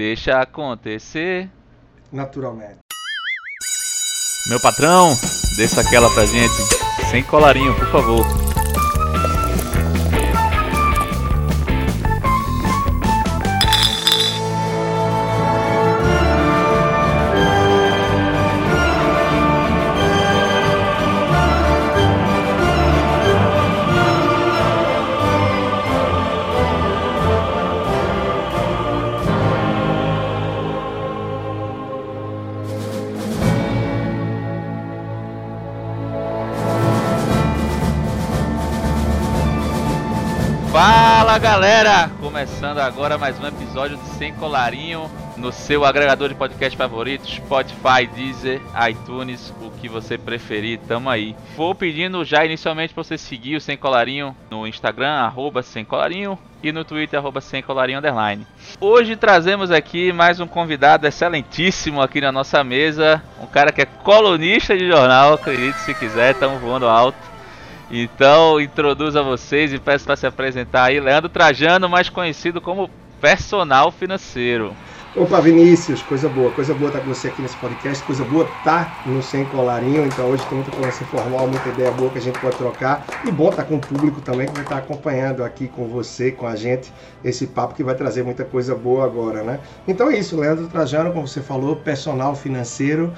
Deixa acontecer naturalmente. Meu patrão, deixa aquela pra gente. Sem colarinho, por favor. Fala galera, começando agora mais um episódio de Sem Colarinho no seu agregador de podcast favorito, Spotify, Deezer, iTunes, o que você preferir, tamo aí. Vou pedindo já inicialmente pra você seguir o Sem Colarinho no Instagram, @semcolarinho e no Twitter, @semcolarinho_. Hoje trazemos aqui mais um convidado excelentíssimo aqui na nossa mesa, um cara que é colunista de jornal, acredite se quiser, tamo voando alto. Então, introduzo a vocês e peço para se apresentar aí, Leandro Trajano, mais conhecido como Personal Financeiro. Opa, Vinícius, coisa boa estar com você aqui nesse podcast, coisa boa estar no Sem Colarinho, então hoje tem muita conversa informal, muita ideia boa que a gente pode trocar, e bom estar com o público também, que vai estar acompanhando aqui com você, com a gente, esse papo que vai trazer muita coisa boa agora, né? Então é isso, Leandro Trajano, como você falou, personal financeiro,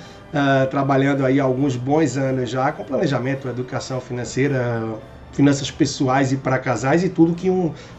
trabalhando aí há alguns bons anos já, com planejamento, educação financeira, finanças pessoais e para casais, e tudo que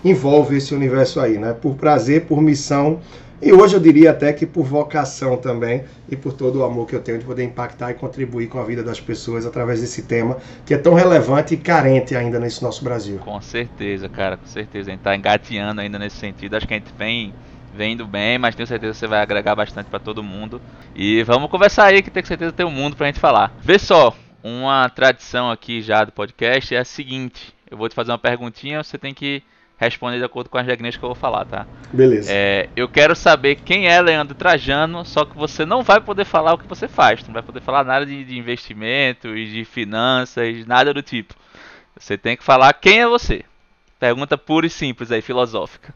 envolve esse universo aí, né? Por prazer, por missão, e hoje eu diria até que por vocação também e por todo o amor que eu tenho de poder impactar e contribuir com a vida das pessoas através desse tema que é tão relevante e carente ainda nesse nosso Brasil. Com certeza, cara, com certeza. A gente tá engatinhando ainda nesse sentido. Acho que a gente vem indo bem, mas tenho certeza que você vai agregar bastante para todo mundo. E vamos conversar aí que tenho certeza tem um mundo pra gente falar. Vê só, uma tradição aqui já do podcast é a seguinte. Eu vou te fazer uma perguntinha, você tem que responde de acordo com as regrinhas que eu vou falar, tá? Beleza. Eu quero saber quem é Leandro Trajano, só que você não vai poder falar o que você faz. Não vai poder falar nada de investimento, de finanças, nada do tipo. Você tem que falar quem é você. Pergunta pura e simples aí, filosófica.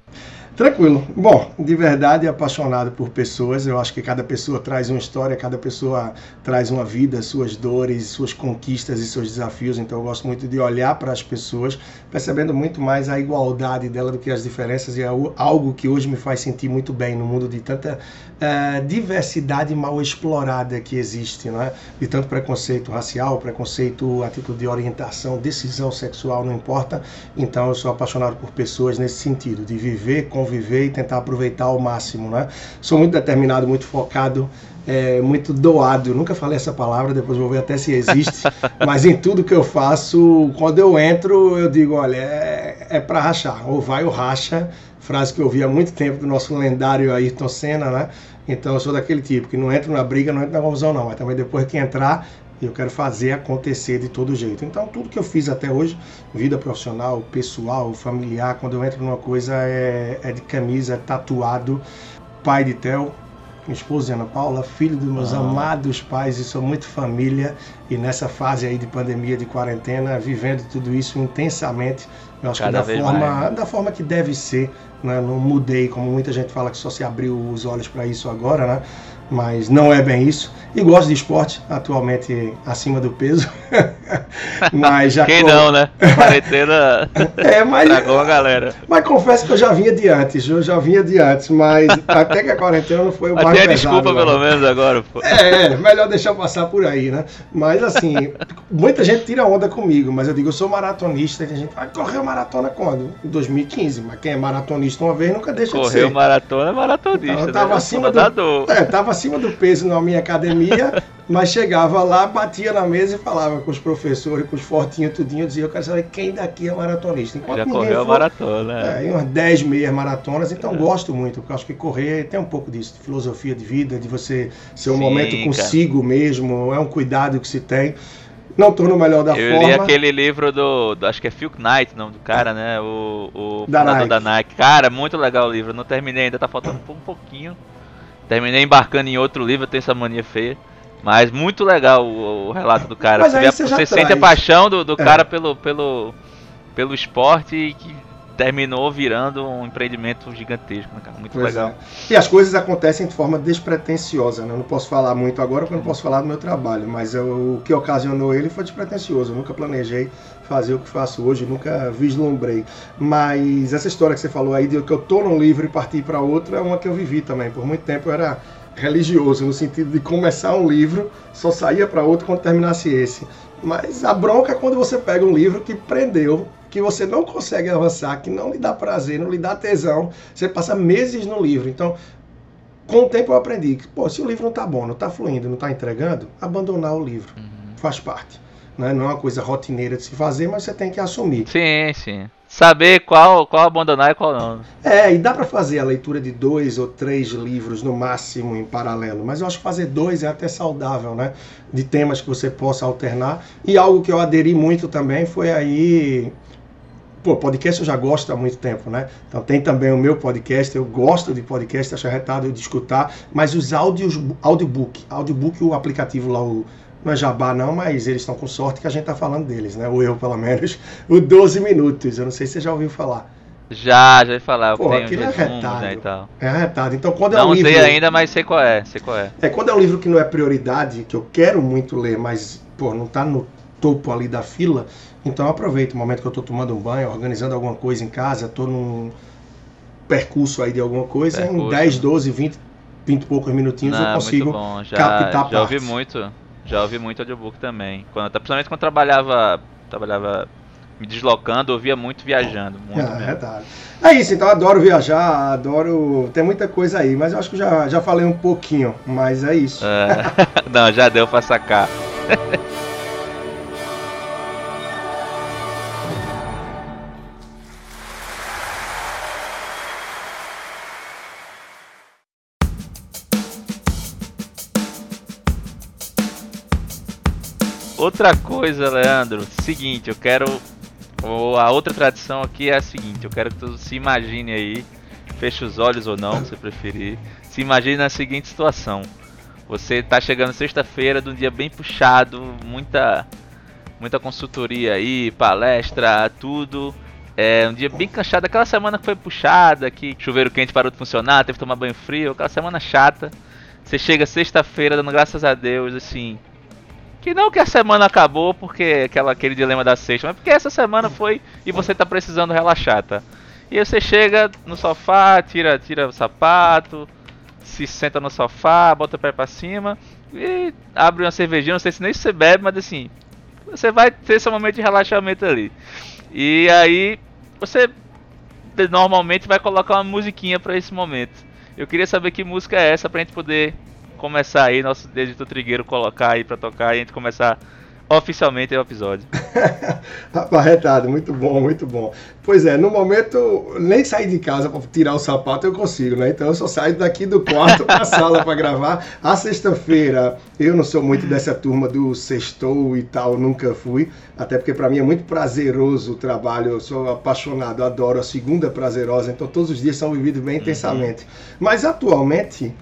Tranquilo. Bom, de verdade, apaixonado por pessoas. Eu acho que cada pessoa traz uma história, cada pessoa traz uma vida, suas dores, suas conquistas e seus desafios. Então, eu gosto muito de olhar para as pessoas, percebendo muito mais a igualdade dela do que as diferenças. E é algo que hoje me faz sentir muito bem no mundo de tanta diversidade mal explorada que existe, né? De tanto preconceito racial, preconceito, atitude de orientação, decisão sexual, não importa. Então, eu sou apaixonado por pessoas nesse sentido, de viver, conviver e tentar aproveitar ao máximo, né? Sou muito determinado, muito focado, muito doado. Eu nunca falei essa palavra, depois vou ver até se existe, mas em tudo que eu faço, quando eu entro, eu digo, olha, é para rachar, ou vai ou racha, frase que eu ouvi há muito tempo do nosso lendário Ayrton Senna, né? Então eu sou daquele tipo, que não entro na briga, não entro na confusão não, mas também depois que entrar, eu quero fazer acontecer de todo jeito. Então, tudo que eu fiz até hoje, vida profissional, pessoal, familiar, quando eu entro numa coisa é de camisa, é tatuado, pai de Theo, minha esposa Ana Paula, filho dos meus amados pais, e sou muito família, e nessa fase aí de pandemia, de quarentena, vivendo tudo isso intensamente, eu acho cada que da forma que deve ser, né? Não mudei, como muita gente fala que só se abriu os olhos para isso agora, né? Mas não é bem isso, e gosto de esporte, atualmente acima do peso, mas já quem não, né? Quarentena tragou a galera. Mas confesso que eu já vinha de antes, mas até que a quarentena não foi o mais pesado. Desculpa agora. Pelo menos agora, pô. Melhor deixar passar por aí, né? Mas assim, muita gente tira onda comigo, mas eu digo, eu sou maratonista, e a gente vai correr maratona quando? Em 2015, mas quem é maratonista uma vez nunca deixa de ser. Correu maratona é maratonista, então, eu tava acima do peso na minha academia, mas chegava lá, batia na mesa e falava com os professores, com os fortinhos, tudinho, eu dizia, eu quero saber quem daqui é maratonista. Enquanto já correu a maratona. Umas 10 meias maratonas, então gosto muito, porque acho que correr tem um pouco disso, de filosofia de vida, de você ser um momento consigo mesmo, é um cuidado que se tem. Não torno o melhor da forma. Eu li aquele livro do acho que é Phil Knight, o nome do cara, né? O fundador da Nike. Cara, muito legal o livro, não terminei ainda, tá faltando um pouquinho. Terminei embarcando em outro livro, eu tenho essa mania feia. Mas muito legal o relato do cara. Mas você sente a paixão do cara pelo esporte e que terminou virando um empreendimento gigantesco, né, cara? Muito pois legal. É. E as coisas acontecem de forma despretensiosa, né? Eu não posso falar muito agora porque eu não posso falar do meu trabalho, mas o que ocasionou ele foi despretensioso. Eu nunca planejei fazer o que faço hoje, nunca vislumbrei. Mas essa história que você falou aí de que eu tô num livro e parti para outro é uma que eu vivi também. Por muito tempo eu era religioso, no sentido de começar um livro, só saía para outro quando terminasse esse. Mas a bronca é quando você pega um livro que prendeu, que você não consegue avançar, que não lhe dá prazer, não lhe dá tesão, você passa meses no livro. Então, com o tempo eu aprendi que, pô, se o livro não tá bom, não tá fluindo, não tá entregando, abandonar o livro, faz parte. Né? Não é uma coisa rotineira de se fazer, mas você tem que assumir. Sim, sim. Saber qual abandonar e qual não. É, e dá para fazer a leitura de 2 ou 3 livros no máximo em paralelo, mas eu acho que fazer 2 é até saudável, né? De temas que você possa alternar. E algo que eu aderi muito também foi aí... Pô, podcast eu já gosto há muito tempo, né? Então tem também o meu podcast, eu gosto de podcast, acho arretado de escutar, mas os áudios, audiobook, o aplicativo lá, o... Não é jabá não, mas eles estão com sorte que a gente tá falando deles, né? Ou eu, pelo menos, o 12 Minutos. Eu não sei se você já ouviu falar. Já ouvi falar. Pô, aquilo é retado. Né, e tal. É retado. Então, quando é um livro... Não sei ainda, mas sei qual é. É, quando é um livro que não é prioridade, que eu quero muito ler, mas, pô, não tá no topo ali da fila, então eu aproveito o momento que eu tô tomando um banho, organizando alguma coisa em casa, tô num percurso aí de alguma coisa, em 10, 12, 20 e poucos minutinhos eu consigo captar partes. Já ouvi muito... Já ouvi muito audiobook também. Principalmente quando eu trabalhava me deslocando, ouvia muito viajando. É isso, então eu adoro viajar, adoro... Tem muita coisa aí, mas eu acho que já falei um pouquinho, mas é isso. É. Não, já deu pra sacar. Outra coisa, Leandro, seguinte, eu quero... A outra tradição aqui é a seguinte, eu quero que tu se imagine aí, feche os olhos ou não, se você preferir, se imagine na seguinte situação. Você tá chegando sexta-feira de um dia bem puxado, muita consultoria aí, palestra, tudo. É um dia bem cansado, aquela semana que foi puxada, que chuveiro quente parou de funcionar, teve que tomar banho frio, aquela semana chata. Você chega sexta-feira dando graças a Deus, assim... Que não que a semana acabou porque aquele dilema da sexta, mas porque essa semana foi e você tá precisando relaxar, tá? E aí você chega no sofá, tira o sapato, se senta no sofá, bota o pé pra cima e abre uma cervejinha, não sei se nem você bebe, mas assim, você vai ter seu momento de relaxamento ali. E aí você normalmente vai colocar uma musiquinha pra esse momento. Eu queria saber que música é essa pra gente poder... começar aí, nosso dedito trigueiro colocar aí pra tocar e a gente começar oficialmente o episódio. Arretado, muito bom, muito bom. Pois é, no momento, nem sair de casa pra tirar o sapato eu consigo, né? Então eu só saio daqui do quarto pra sala pra gravar. A sexta-feira, eu não sou muito dessa turma do sextou e tal, nunca fui. Até porque pra mim é muito prazeroso o trabalho, eu sou apaixonado, adoro a segunda prazerosa. Então todos os dias são vividos bem intensamente. Mas atualmente...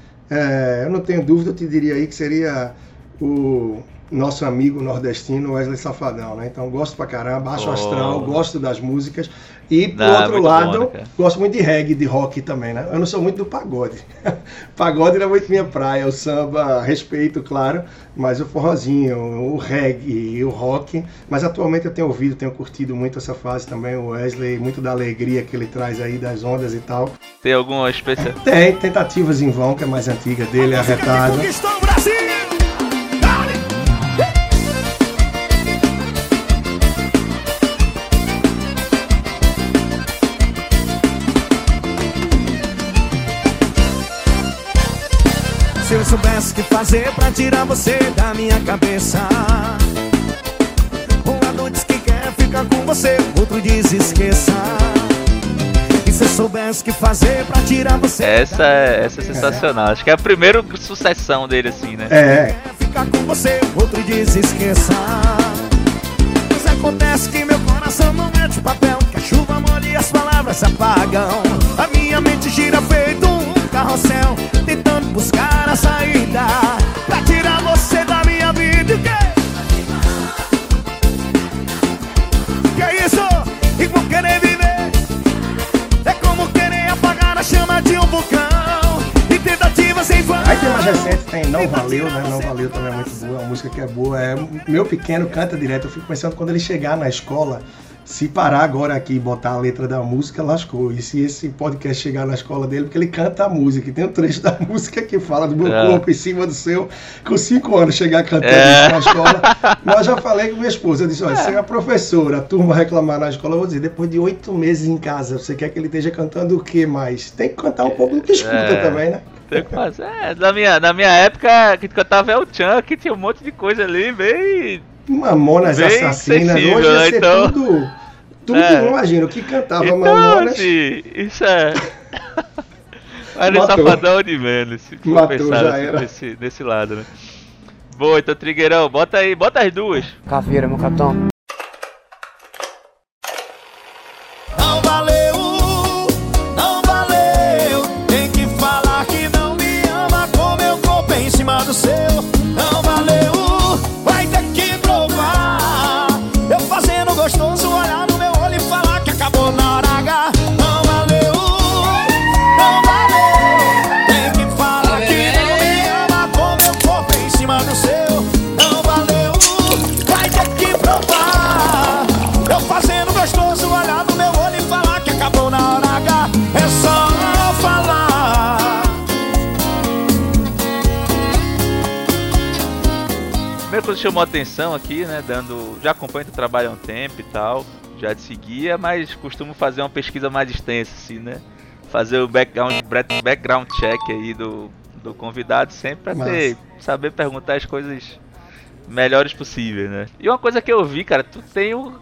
eu não tenho dúvida, eu te diria aí que seria o nosso amigo nordestino Wesley Safadão, né? Então gosto pra caramba, baixo astral, gosto das músicas e por outro lado, bom, né, gosto muito de reggae, de rock também, né? Eu não sou muito do pagode. Pagode não é muito minha praia, o samba, respeito, claro, mas o forrozinho, o reggae, o rock, mas atualmente eu tenho ouvido, tenho curtido muito essa fase também, o Wesley, muito da alegria que ele traz aí das ondas e tal. Tem alguma especial? Tem, Tentativas em Vão, que é mais antiga dele, arretada. Se eu soubesse o que fazer pra tirar você da minha cabeça. Um lado diz que quer ficar com você, outro diz esqueça. E se eu soubesse o que fazer pra tirar você. Essa é sensacional, acho que é a primeira sucessão dele assim, né? É. Ficar com você, outro diz esqueça. Mas acontece que meu coração não é de papel, que a chuva molha e as palavras se apagam. A minha mente gira feito um carrossel, tentando buscar a saída pra tirar você da minha vida. Que é isso? E vou querer viver recente tem Não Valeu, né? Não Valeu também é muito boa, é uma música que é boa. É, meu pequeno canta direto, eu fico pensando quando ele chegar na escola, se parar agora aqui e botar a letra da música, lascou. E se esse podcast chegar na escola dele, porque ele canta a música, e tem um trecho da música que fala do meu corpo em cima do seu, com 5 anos chegar cantando isso na escola. Mas já falei com minha esposa, eu disse, olha, se a professora, a turma reclamar na escola, eu vou dizer, depois de 8 meses em casa, você quer que ele esteja cantando o que mais? Tem que cantar um pouco do que escuta também, né? Na minha época, que cantava é o Chan, que tinha um monte de coisa ali, bem... Mamonas bem Assassinas, hoje ia ser então... tudo imagina, o que cantava então, Mamonas... isso é... Era um safadão de menos, se for pensar nesse lado, né? Boa, então Trigueirão, bota aí, bota as duas. Caveira, meu capitão. Chamou atenção aqui, né, dando, já acompanho o trabalho há um tempo e tal, já te seguia, mas costumo fazer uma pesquisa mais extensa, assim, né, fazer o background check aí do convidado, sempre pra saber perguntar as coisas melhores possíveis, né. E uma coisa que eu vi, cara, tu tem um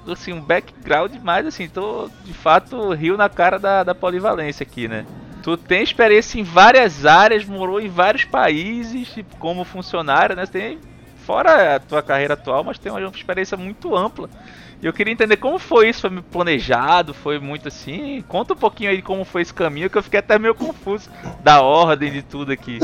background mais, assim, tô, de fato, riu na cara da polivalência aqui, né. Tu tem experiência em várias áreas, morou em vários países, tipo, como funcionário, né, tem... Fora a tua carreira atual, mas tem uma experiência muito ampla. E eu queria entender como foi isso, foi planejado, foi muito assim... Conta um pouquinho aí como foi esse caminho, que eu fiquei até meio confuso da ordem de tudo aqui.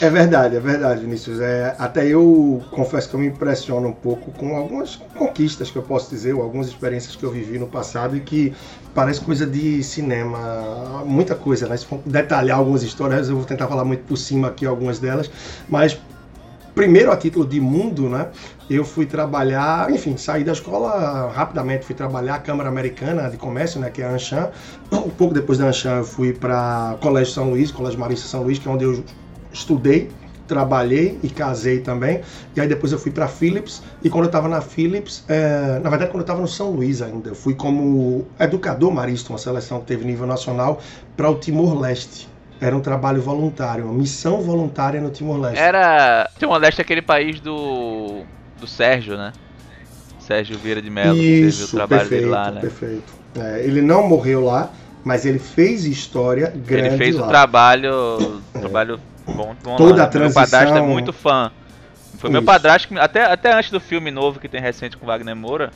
É verdade, Vinícius. Até eu confesso que eu me impressiono um pouco com algumas conquistas que eu posso dizer, ou algumas experiências que eu vivi no passado e que parece coisa de cinema, muita coisa, né? Se for detalhar algumas histórias, eu vou tentar falar muito por cima aqui algumas delas, mas... Primeiro, a título de mundo, né? Eu fui trabalhar, enfim, saí da escola rapidamente, fui trabalhar a Câmara Americana de Comércio, né, que é a Ancham. Um pouco depois da Ancham, eu fui para Colégio São Luís, Colégio Marista São Luís, que é onde eu estudei, trabalhei e casei também. E aí depois eu fui para Philips, e quando eu estava na Philips, na verdade quando eu estava no São Luís ainda, eu fui como educador marista, uma seleção que teve nível nacional, para o Timor-Leste. Era um trabalho voluntário, uma missão voluntária no Timor-Leste. Timor-Leste é aquele país do Sérgio, né? Sérgio Vieira de Mello, isso, teve o trabalho dele lá, né? Perfeito. Ele não morreu lá, mas ele fez história grande lá. Ele fez lá. um trabalho bom. Toda lá, a transição... Meu padrasto é muito fã. Foi meu padrasto, que, até antes do filme novo que tem recente com Wagner Moura,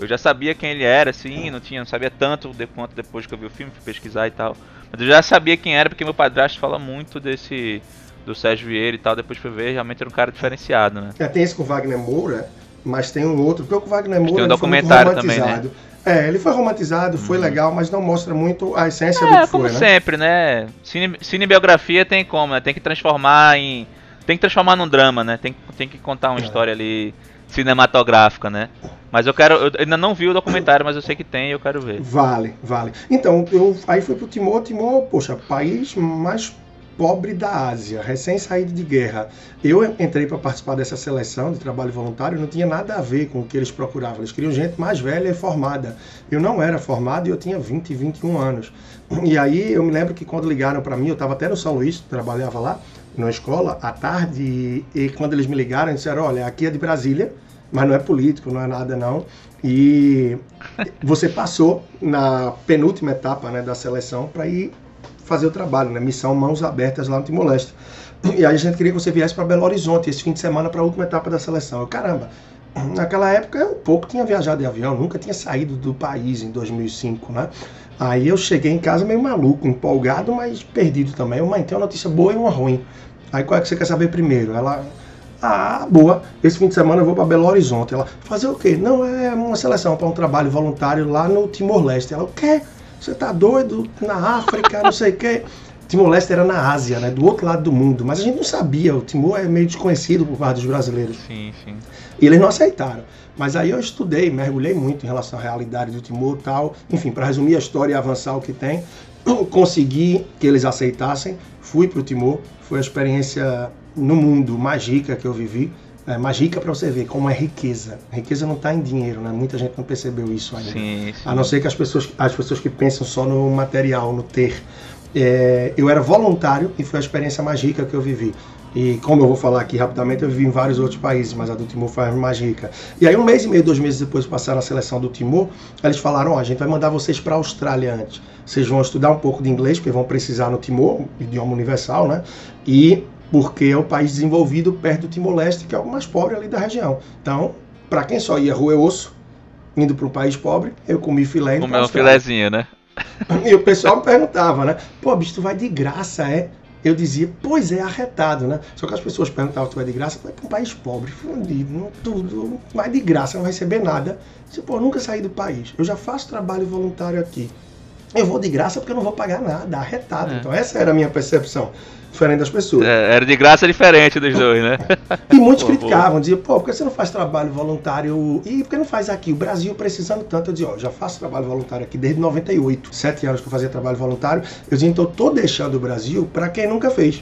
eu já sabia quem ele era, assim, não sabia tanto quanto depois que eu vi o filme, fui pesquisar e tal. Mas eu já sabia quem era, porque meu padrasto fala muito do Sérgio Vieira e tal, depois fui ver, realmente era um cara diferenciado, né? Tem esse com o Wagner Moura, mas tem um outro, porque o Wagner Moura tem um documentário também, né? Ele foi romantizado, foi legal, mas não mostra muito a essência do que foi, né? É, como sempre, né? Cinebiografia tem como, né? Tem que transformar num drama, né? Tem que contar uma história ali... cinematográfica, né? Mas eu ainda não vi o documentário, mas eu sei que tem e eu quero ver. Vale. Então, eu aí fui pro Timor, poxa, país mais pobre da Ásia, recém-saído de guerra. Eu entrei para participar dessa seleção de trabalho voluntário, não tinha nada a ver com o que eles procuravam. Eles queriam gente mais velha e formada. Eu não era formado e eu tinha 20, 21 anos. E aí eu me lembro que quando ligaram para mim, eu estava até no São Luís, trabalhava lá, na escola, à tarde, e quando eles me ligaram, eles disseram, olha, aqui é de Brasília, mas não é político, não é nada não, e você passou na penúltima etapa, né, da seleção para ir fazer o trabalho, né, missão Mãos Abertas lá no Timor-Leste. E aí a gente queria que você viesse para Belo Horizonte esse fim de semana para a última etapa da seleção. Eu, caramba, naquela época eu pouco tinha viajado de avião, nunca tinha saído do país em 2005, né? Aí eu cheguei em casa meio maluco, empolgado, mas perdido também. Mãe, tem uma notícia boa e uma ruim. Aí qual é que você quer saber primeiro? Ela, boa, esse fim de semana eu vou para Belo Horizonte. Ela, fazer o quê? Não, é uma seleção para um trabalho voluntário lá no Timor-Leste. Ela, o quê? Você tá doido? Na África, não sei o quê. Timor-Leste era na Ásia, né, do outro lado do mundo, mas a gente não sabia, o Timor é meio desconhecido por parte dos brasileiros. Sim, sim. E eles não aceitaram. Mas aí eu estudei, mergulhei muito em relação à realidade do Timor e tal. Enfim, para resumir a história e avançar o que tem, consegui que eles aceitassem, fui para o Timor, foi a experiência no mundo mais rica que eu vivi. É, mais rica para você ver como é riqueza. Riqueza não está em dinheiro, né? Muita gente não percebeu isso ainda. Sim, sim. A não ser que as pessoas que pensam só no material, no ter. É, eu era voluntário e foi a experiência mais rica que eu vivi. E como eu vou falar aqui rapidamente, eu vivi em vários outros países, mas a do Timor foi a mais rica. E aí 1 mês e meio, 2 meses depois de passar na seleção do Timor, eles falaram, ó, a gente vai mandar vocês para a Austrália antes. Vocês vão estudar um pouco de inglês, porque vão precisar no Timor, idioma universal, né? E porque é o país desenvolvido perto do Timor-Leste, que é o mais pobre ali da região. Então, para quem só ia roer osso, indo para um país pobre, eu comi filé. Comeu um filézinho, né? E o pessoal me perguntava, né? Pô, bicho, tu vai de graça, é? Eu dizia, pois é, arretado, né? Só que as pessoas perguntavam, tu vai de graça? Tu vai para um país pobre, fundido, tudo, vai de graça, não vai receber nada. Eu disse, pô, eu nunca saí do país, eu já faço trabalho voluntário aqui. Eu vou de graça porque eu não vou pagar nada, arretado. É. Então essa era a minha percepção, diferente das pessoas. É, era de graça diferente dos dois, né? E muitos criticavam, diziam, pô, por que você não faz trabalho voluntário? E por que não faz aqui? O Brasil precisando tanto. Eu dizia, ó, já faço trabalho voluntário aqui desde 98. 7 anos que eu fazia trabalho voluntário. Eu dizia, então eu tô deixando o Brasil para quem nunca fez.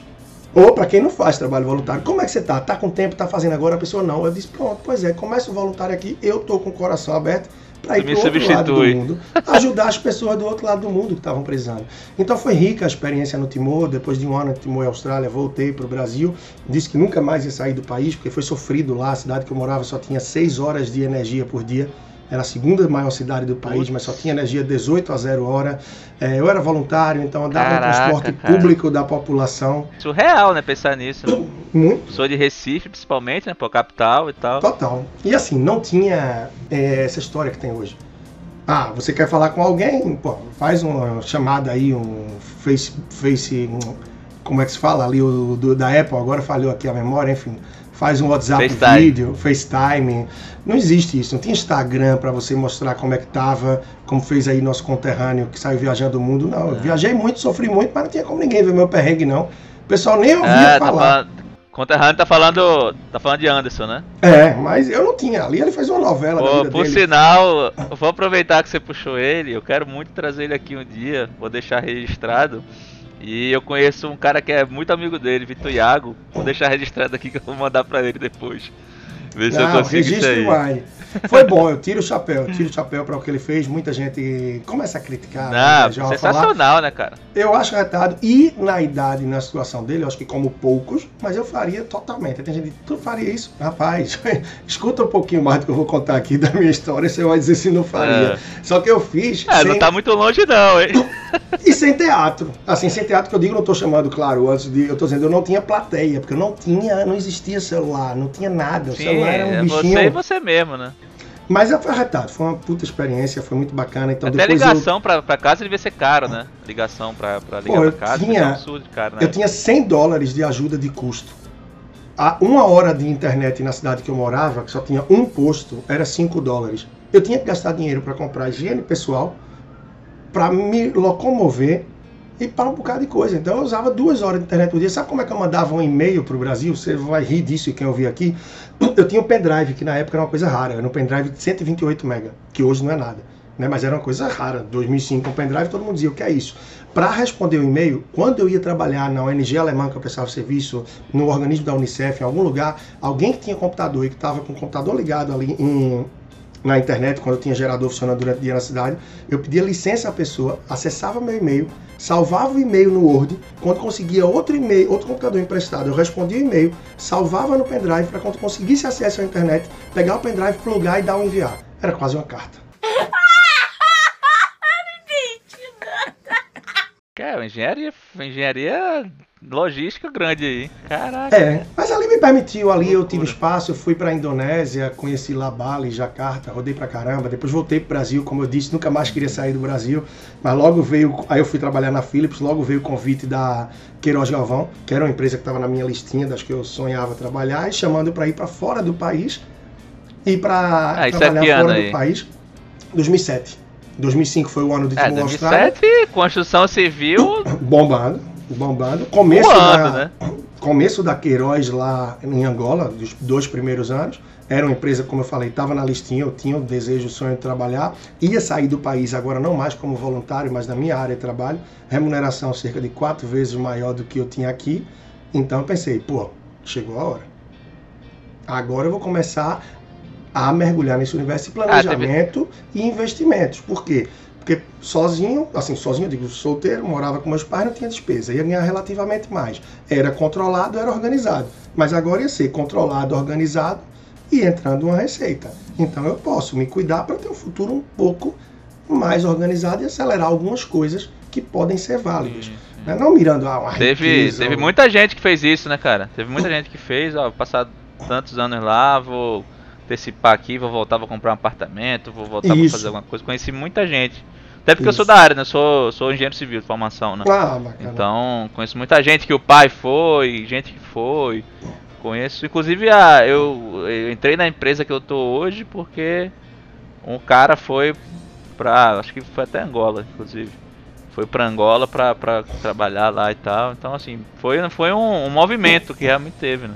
Ou para quem não faz trabalho voluntário. Como é que você tá? Tá com tempo, tá fazendo agora? A pessoa não. Eu disse, pronto, pois é, começa o voluntário aqui, eu tô com o coração aberto para ir para o outro lado do mundo, ajudar as pessoas do outro lado do mundo que estavam precisando. Então foi rica a experiência no Timor. Depois de 1 ano no Timor e Austrália, voltei para o Brasil, disse que nunca mais ia sair do país, porque foi sofrido lá. A cidade que eu morava só tinha 6 horas de energia por dia, era a segunda maior cidade do país, mas só tinha energia 18 a 0 hora. É, eu era voluntário, então andava no transporte público da população. Surreal, né, pensar nisso. Sou de Recife, principalmente, né, pô, capital e tal. Total. E assim, não tinha essa história que tem hoje. Ah, você quer falar com alguém? Pô, faz uma chamada aí, um face como é que se fala ali, da Apple, agora falhou aqui a memória, enfim. Faz um WhatsApp vídeo, FaceTime. Não existe isso, não tinha Instagram para você mostrar como é que tava, como fez aí nosso conterrâneo que saiu viajando o mundo. Não, eu viajei muito, sofri muito, mas não tinha como ninguém ver meu perrengue, não. O pessoal nem ouvia falar. Conterrâneo tá falando de Anderson, né? É, mas eu não tinha. Ali ele fez uma novela da vida dele. Por sinal, eu vou aproveitar que você puxou ele, eu quero muito trazer ele aqui um dia, vou deixar registrado. E eu conheço um cara que é muito amigo dele, Vitor Iago. Vou deixar registrado aqui que eu vou mandar pra ele depois. Ver se eu consigo isso aí. Vai. Foi bom, eu tiro o chapéu pra o que ele fez. Muita gente começa a criticar. Não, sensacional, né, cara? Eu acho retado. E na idade, na situação dele, eu acho que como poucos, mas eu faria totalmente. Tem gente que tu faria isso? Rapaz, escuta um pouquinho mais do que eu vou contar aqui da minha história, você vai dizer se não faria. Só que eu fiz... não tá muito longe não, hein? E sem teatro. Assim, sem teatro que eu digo, não tô chamando, claro, eu tô dizendo, eu não tinha plateia, porque eu não existia celular, não tinha nada. O celular era um bichinho. Você e você mesmo, né? Mas foi arretado, foi uma puta experiência, foi muito bacana. Então, até ligação pra casa devia ser caro, né? Ligação pra ligar pra casa é um absurdo de caro, né? Eu tinha $100 de ajuda de custo. A 1 hora de internet na cidade que eu morava, que só tinha um posto, era $5. Eu tinha que gastar dinheiro pra comprar higiene pessoal, pra me locomover e para um bocado de coisa. Então eu usava 2 horas de internet por dia. Sabe como é que eu mandava um e-mail pro Brasil? Você vai rir disso e quem ouvir aqui. Eu tinha um pendrive, que na época era uma coisa rara. Era um pendrive de 128 MB, que hoje não é nada, né? Mas era uma coisa rara. 2005, um pendrive, todo mundo dizia, o que é isso? Para responder o e-mail, quando eu ia trabalhar na ONG alemã, que eu prestava serviço, no organismo da Unicef, em algum lugar, alguém que tinha computador e que estava com o computador ligado ali na internet, quando eu tinha gerador funcionando durante o dia na cidade, eu pedia licença à pessoa, acessava meu e-mail, salvava o e-mail no Word, quando conseguia outro e-mail, outro computador emprestado, eu respondia o e-mail, salvava no pendrive para quando conseguisse acesso à internet, pegar o pendrive, plugar e dar um enviar. Era quase uma carta. Cara, engenharia logística grande aí. Caraca. É, mas ali me permitiu, ali eu tive espaço, eu fui pra Indonésia, conheci lá Bali, Jakarta, rodei pra caramba, depois voltei pro Brasil, como eu disse, nunca mais queria sair do Brasil, mas aí eu fui trabalhar na Philips, logo veio o convite da Queiroz Galvão, que era uma empresa que estava na minha listinha das que eu sonhava trabalhar, e chamando pra ir pra fora do país, e pra trabalhar fora do país, 2007. 2005 foi o ano de Timor-Leste. 2007, construção civil... bombado. bombando. Começo da Queiroz lá em Angola, dos 2 primeiros anos, era uma empresa, como eu falei, estava na listinha, eu tinha o desejo, o sonho de trabalhar, ia sair do país, agora não mais como voluntário, mas na minha área de trabalho, remuneração cerca de 4 vezes maior do que eu tinha aqui, então eu pensei, pô, chegou a hora. Agora eu vou começar a mergulhar nesse universo de planejamento e investimentos, por quê? Porque sozinho, eu digo, solteiro, morava com meus pais, não tinha despesa, ia ganhar relativamente mais. Era controlado, era organizado. Mas agora ia ser controlado, organizado e entrando uma receita. Então eu posso me cuidar para ter um futuro um pouco mais organizado e acelerar algumas coisas que podem ser válidas. Né? Não mirando a uma riqueza. Teve muita gente que fez isso, né, cara? Teve muita gente que fez, ó, passado tantos anos lá, vou antecipar aqui, vou voltar, vou comprar um apartamento, vou voltar para fazer alguma coisa. Conheci muita gente. Até porque eu sou da área, né? Sou engenheiro civil de formação, né? Ah, bacana. Então, conheço muita gente que o pai foi, gente que foi. Conheço, inclusive, eu entrei na empresa que eu tô hoje porque um cara foi pra, acho que foi até Angola, inclusive. Foi pra Angola pra trabalhar lá e tal. Então, assim, foi um movimento que realmente teve, né?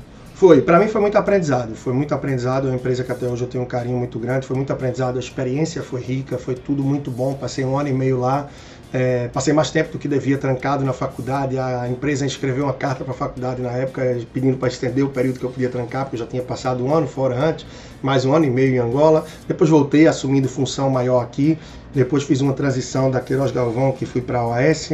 Para mim foi muito aprendizado, é uma empresa que até hoje eu tenho um carinho muito grande, foi muito aprendizado, a experiência foi rica, foi tudo muito bom, passei 1 ano e meio lá, passei mais tempo do que devia trancado na faculdade, a empresa escreveu uma carta para a faculdade na época pedindo para estender o período que eu podia trancar, porque eu já tinha passado 1 ano fora antes, mais 1 ano e meio em Angola, depois voltei assumindo função maior aqui, depois fiz uma transição da Queiroz Galvão que fui para a OAS,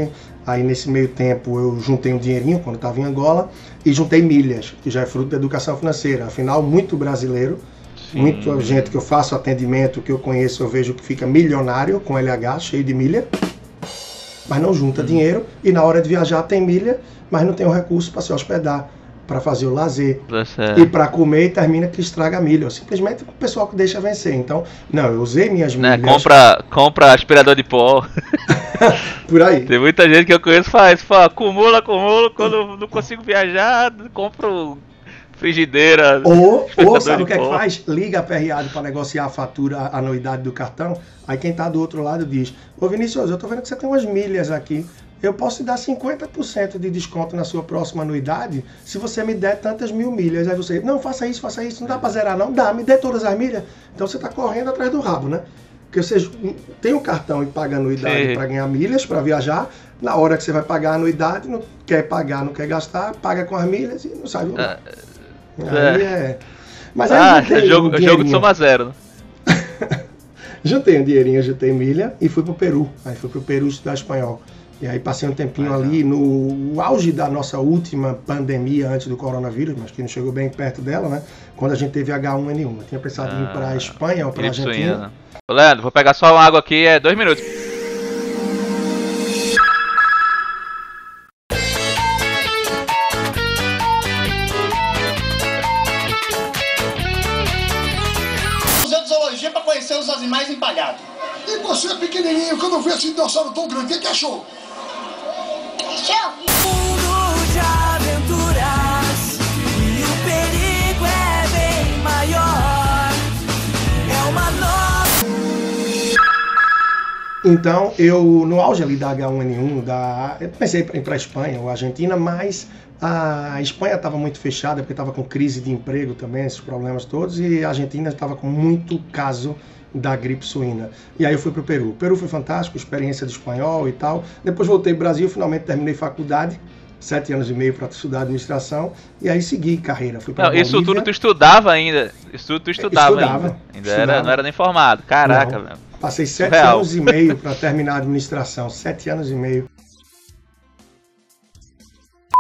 aí nesse meio tempo eu juntei um dinheirinho quando estava em Angola e juntei milhas, que já é fruto da educação financeira, afinal muito brasileiro, muita gente que eu faço atendimento, que eu conheço, eu vejo que fica milionário com LH, cheio de milha, mas não junta dinheiro e na hora de viajar tem milha, mas não tem o recurso para se hospedar, para fazer o lazer e para comer e termina que estraga a milha. Simplesmente o pessoal que deixa vencer. Então, não, eu usei minhas milhas. Compra aspirador de pó. Por aí. Tem muita gente que eu conheço fala, acumula, quando não consigo viajar, compro frigideira. Ou sabe o que é que faz? Liga a PRA para negociar a fatura, a anuidade do cartão. Aí quem tá do outro lado diz, ô Vinícius, eu tô vendo que você tem umas milhas aqui. Eu posso te dar 50% de desconto na sua próxima anuidade se você me der tantas mil milhas. Aí você, não, faça isso, não dá pra zerar não. Dá, me dê todas as milhas. Então você tá correndo atrás do rabo, né? Porque você tem o cartão e paga anuidade para ganhar milhas, para viajar. Na hora que você vai pagar a anuidade, não quer pagar, não quer gastar, paga com as milhas e não sai do lugar. Mas aí é jogo de soma zero, né? Juntei um dinheirinho, juntei milha e fui pro Peru. Aí fui pro Peru estudar espanhol. E aí passei um tempinho ali no auge da nossa última pandemia antes do coronavírus, mas que não chegou bem perto dela, né? Quando a gente teve H1N1. Eu tinha pensado em ir para a Espanha ou para a Argentina. Ô Leandro, vou pegar só uma água aqui, 2 minutos. Museu de Zoologia para conhecer os animais empalhados. E você pequenininho, quando eu vi esse dinossauro tão grande, que achou? Mundo de aventuras e o perigo é bem maior. É uma nova. Então, eu no auge ali da H1N1, eu pensei em ir para a Espanha ou Argentina, mas a Espanha estava muito fechada porque estava com crise de emprego também, esses problemas todos, e a Argentina estava com muito caso da gripe suína. E aí eu fui pro Peru. O Peru foi fantástico, experiência de espanhol e tal. Depois voltei pro Brasil, finalmente terminei faculdade, 7 anos e meio para estudar administração, e aí segui carreira. Fui pra Bolívia. Isso tudo tu estudava ainda? Estudava. Não era nem formado. Caraca, velho. Passei 7 anos e meio para terminar a administração, 7 anos e meio.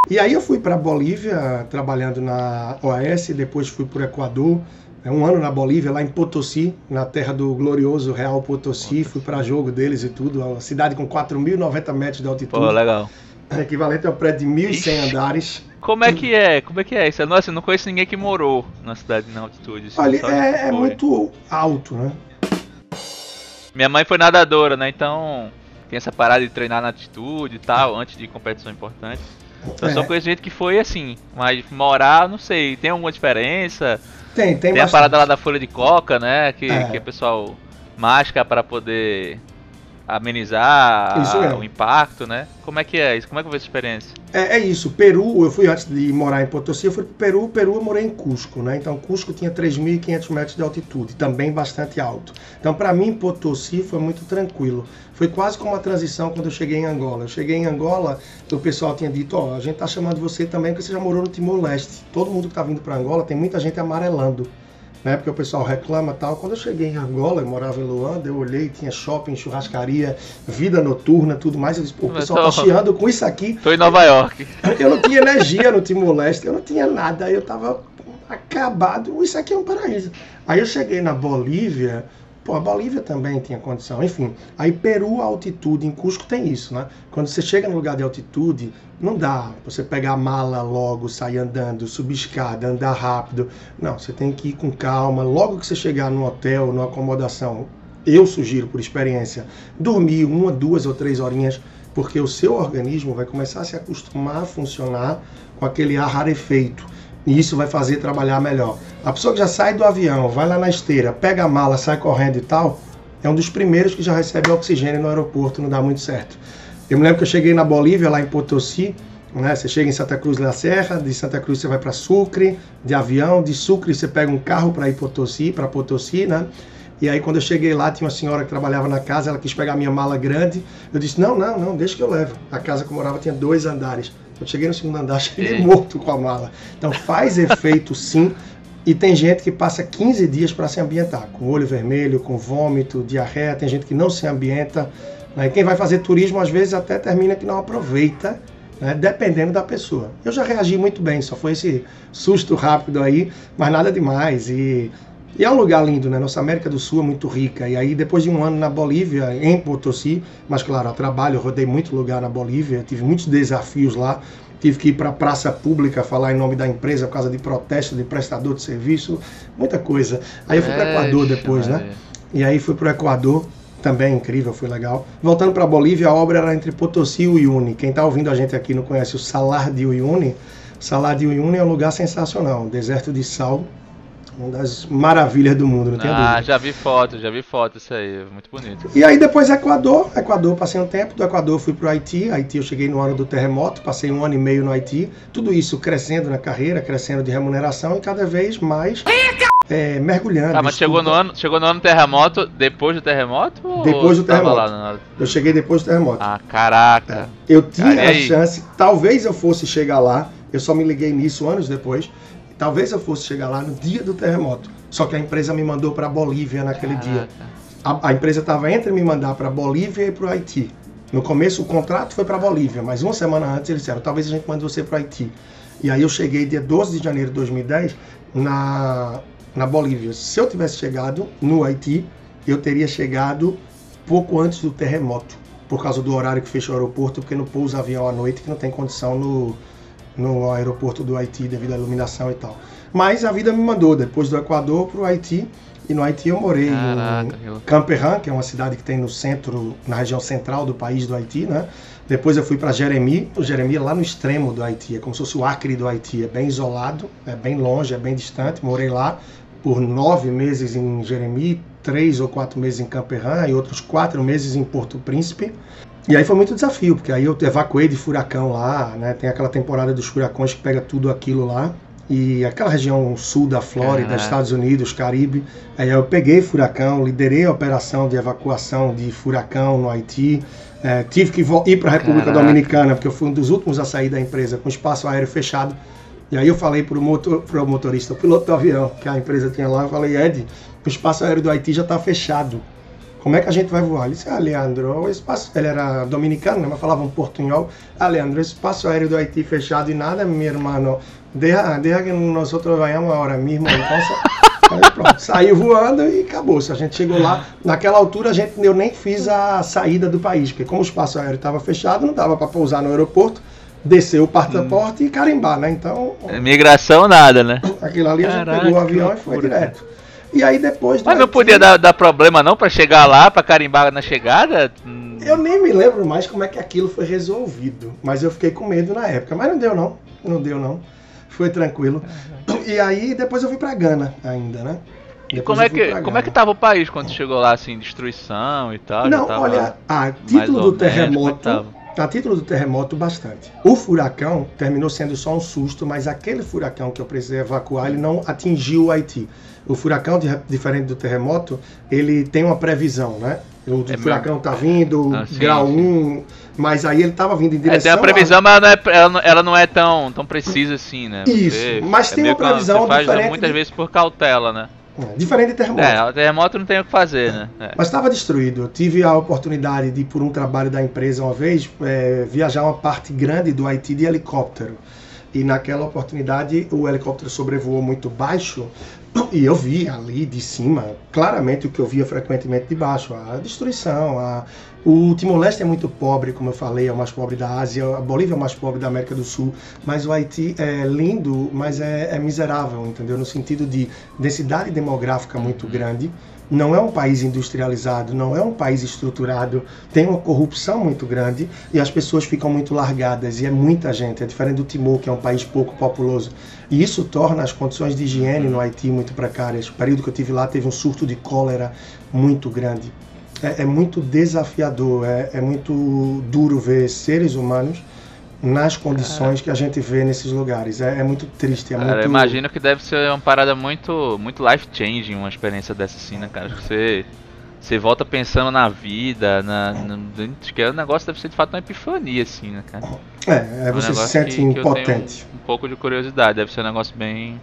E aí eu fui pra Bolívia, trabalhando na OAS, depois fui pro Equador, 1 ano na Bolívia, lá em Potosí, na terra do glorioso Real Potosí, fui para jogo deles e tudo, uma cidade com 4.090 metros de altitude. Pô, legal. Equivalente ao prédio de 1.100 andares. Como é que é isso? Nossa, eu não conheço ninguém que morou na cidade na altitude. Assim, olha, é muito alto, né? Minha mãe foi nadadora, né? Então tem essa parada de treinar na altitude e tal, antes de competição importante. Então só conheço gente que foi assim, mas morar, não sei, tem alguma diferença? Tem a parada lá da folha de coca, né? Que o pessoal masca para poder amenizar o impacto, né? Como é que é isso? Como é que foi essa experiência? É isso. Peru, eu fui antes de morar em Potosí, eu fui pro Peru. Peru eu morei em Cusco, né? Então Cusco tinha 3.500 metros de altitude, também bastante alto. Então para mim Potosí foi muito tranquilo. Foi quase como a transição quando eu cheguei em Angola. Eu cheguei em Angola, o pessoal tinha dito, ó, a gente tá chamando você também porque você já morou no Timor-Leste. Todo mundo que tá vindo para Angola, tem muita gente amarelando. Né, porque o pessoal reclama e tal. Quando eu cheguei em Angola, eu morava em Luanda, eu olhei, tinha shopping, churrascaria, vida noturna, tudo mais. Eu disse, pô, o pessoal tá chiando com isso aqui. Tô em Nova York. Eu não tinha energia no Timor-Leste, eu não tinha nada, eu tava acabado. Isso aqui é um paraíso. Aí eu cheguei na Bolívia, pô, a Bolívia também tinha condição, enfim. Aí Peru, altitude, em Cusco tem isso, né? Quando você chega no lugar de altitude, não dá você pegar a mala logo, sair andando, subir escada, andar rápido. Não, você tem que ir com calma. Logo que você chegar no hotel, numa acomodação, eu sugiro, por experiência, dormir 1, 2 ou 3 horinhas, porque o seu organismo vai começar a se acostumar a funcionar com aquele ar rarefeito. E isso vai fazer trabalhar melhor. A pessoa que já sai do avião, vai lá na esteira, pega a mala, sai correndo e tal, é um dos primeiros que já recebe oxigênio no aeroporto, não dá muito certo. Eu me lembro que eu cheguei na Bolívia, lá em Potosí, né? Você chega em Santa Cruz da Serra, de Santa Cruz você vai para Sucre, de avião, de Sucre você pega um carro para ir para Potosí, né? E aí quando eu cheguei lá, tinha uma senhora que trabalhava na casa, ela quis pegar a minha mala grande, eu disse, não, deixa que eu levo. A casa que eu morava tinha 2 andares. Eu cheguei no segundo andar, cheguei morto com a mala. Então faz efeito sim, e tem gente que passa 15 dias para se ambientar, com olho vermelho, com vômito, diarreia, tem gente que não se ambienta, né? E quem vai fazer turismo, às vezes, até termina que não aproveita, né? Dependendo da pessoa. Eu já reagi muito bem, só foi esse susto rápido aí, mas nada demais. E é um lugar lindo, né? Nossa América do Sul é muito rica. E aí, depois de um ano na Bolívia, em Potosí, mas claro, a trabalho, eu rodei muito lugar na Bolívia, tive muitos desafios lá, tive que ir para a praça pública falar em nome da empresa por causa de protesto de prestador de serviço, muita coisa. Aí eu fui para o Equador depois, né? E aí fui para o Equador, também incrível, foi legal. Voltando para a Bolívia, a obra era entre Potosí e Uyuni. Quem está ouvindo a gente aqui não conhece o Salar de Uyuni. O Salar de Uyuni é um lugar sensacional, um deserto de sal. Uma das maravilhas do mundo, não tenho dúvida. Já vi foto, isso aí, muito bonito. E aí depois Equador passei um tempo, do Equador fui pro Haiti eu cheguei no ano do terremoto, passei um ano e meio no Haiti, tudo isso crescendo na carreira, crescendo de remuneração e cada vez mais mergulhando. Ah, mas chegou no ano do terremoto, depois do terremoto? Depois do terremoto. Eu cheguei depois do terremoto. Ah, caraca. Eu tinha a chance, talvez eu fosse chegar lá, eu só me liguei nisso anos depois. Talvez eu fosse chegar lá no dia do terremoto, só que a empresa me mandou para a Bolívia naquele dia. A empresa estava entre me mandar para a Bolívia e para o Haiti. No começo o contrato foi para a Bolívia, mas uma semana antes eles disseram, talvez a gente mande você para o Haiti. E aí eu cheguei dia 12 de janeiro de 2010 na Bolívia. Se eu tivesse chegado no Haiti, eu teria chegado pouco antes do terremoto, por causa do horário que fecha o aeroporto, porque não pousa avião à noite, que não tem condição no aeroporto do Haiti devido à iluminação e tal. Mas a vida me mandou depois do Equador pro Haiti, e no Haiti eu morei em Camperran, que é uma cidade que tem no centro, na região central do país do Haiti, né? Depois eu fui para Jérémie. O Jérémie é lá no extremo do Haiti, é como se fosse o Acre do Haiti, é bem isolado, é bem longe, é bem distante. Morei lá por 9 meses em Jérémie, 3 ou 4 meses em Camperran e outros 4 meses em Porto Príncipe. E aí foi muito desafio, porque aí eu evacuei de furacão lá, né? Tem aquela temporada dos furacões que pega tudo aquilo lá. E aquela região sul da Flórida, Estados Unidos, Caribe. Aí eu peguei furacão, liderei a operação de evacuação de furacão no Haiti. Tive que ir para a República Dominicana, porque eu fui um dos últimos a sair da empresa, com espaço aéreo fechado. E aí eu falei para o motorista, o piloto do avião, que a empresa tinha lá, eu falei, Ed, o espaço aéreo do Haiti já está fechado. Como é que a gente vai voar? Ele disse, Leandro, o espaço... Ele era dominicano, né? Mas falava um portunhol. Leandro, o espaço aéreo do Haiti fechado e nada, meu irmão. Deja que nós outros vayamos agora mesmo. Então, aí pronto, saiu voando e acabou. Se a gente chegou lá, naquela altura eu nem fiz a saída do país, porque como o espaço aéreo estava fechado, não dava para pousar no aeroporto, descer o passaporte e carimbar, né? Então... Migração nada, né? Aquilo ali a gente pegou o avião e foi direto. E aí depois... Mas não podia dar problema não pra chegar lá, pra carimbar na chegada? Eu nem me lembro mais como é que aquilo foi resolvido. Mas eu fiquei com medo na época. Mas não deu não. Foi tranquilo. E aí depois eu fui pra Gana ainda, né? E como é que tava o país quando chegou lá, assim, destruição e tal? Não, tava, olha, a título do terremoto, bastante. O furacão terminou sendo só um susto, mas aquele furacão que eu precisei evacuar, ele não atingiu o Haiti. O furacão, diferente do terremoto, ele tem uma previsão, né? O furacão tá vindo, grau 1, mas aí ele tava vindo em direção... É, tem a previsão, mas ela não é tão precisa assim, né? Isso, mas tem uma previsão diferente... Muitas vezes por cautela, né? Diferente do terremoto. O terremoto não tem o que fazer, né? Mas estava destruído. Eu tive a oportunidade de, por um trabalho da empresa uma vez, viajar uma parte grande do Haiti de helicóptero. E naquela oportunidade o helicóptero sobrevoou muito baixo e eu vi ali de cima claramente o que eu via frequentemente de baixo, a destruição. O Timor-Leste é muito pobre, como eu falei, é o mais pobre da Ásia, a Bolívia é o mais pobre da América do Sul, mas o Haiti é lindo, mas é miserável, entendeu? No sentido de densidade demográfica muito grande, não é um país industrializado, não é um país estruturado, tem uma corrupção muito grande e as pessoas ficam muito largadas e é muita gente, é diferente do Timor, que é um país pouco populoso. E isso torna as condições de higiene no Haiti muito precárias. O período que eu tive lá teve um surto de cólera muito grande. É muito desafiador, é muito duro ver seres humanos nas condições que a gente vê nesses lugares. É muito triste, muito... Imagino que deve ser uma parada muito, muito life-changing, uma experiência dessa assim, né, cara? Você volta pensando na vida, que o negócio deve ser de fato uma epifania, assim, né, cara? Você se sente impotente. Um pouco de curiosidade, deve ser um negócio bem...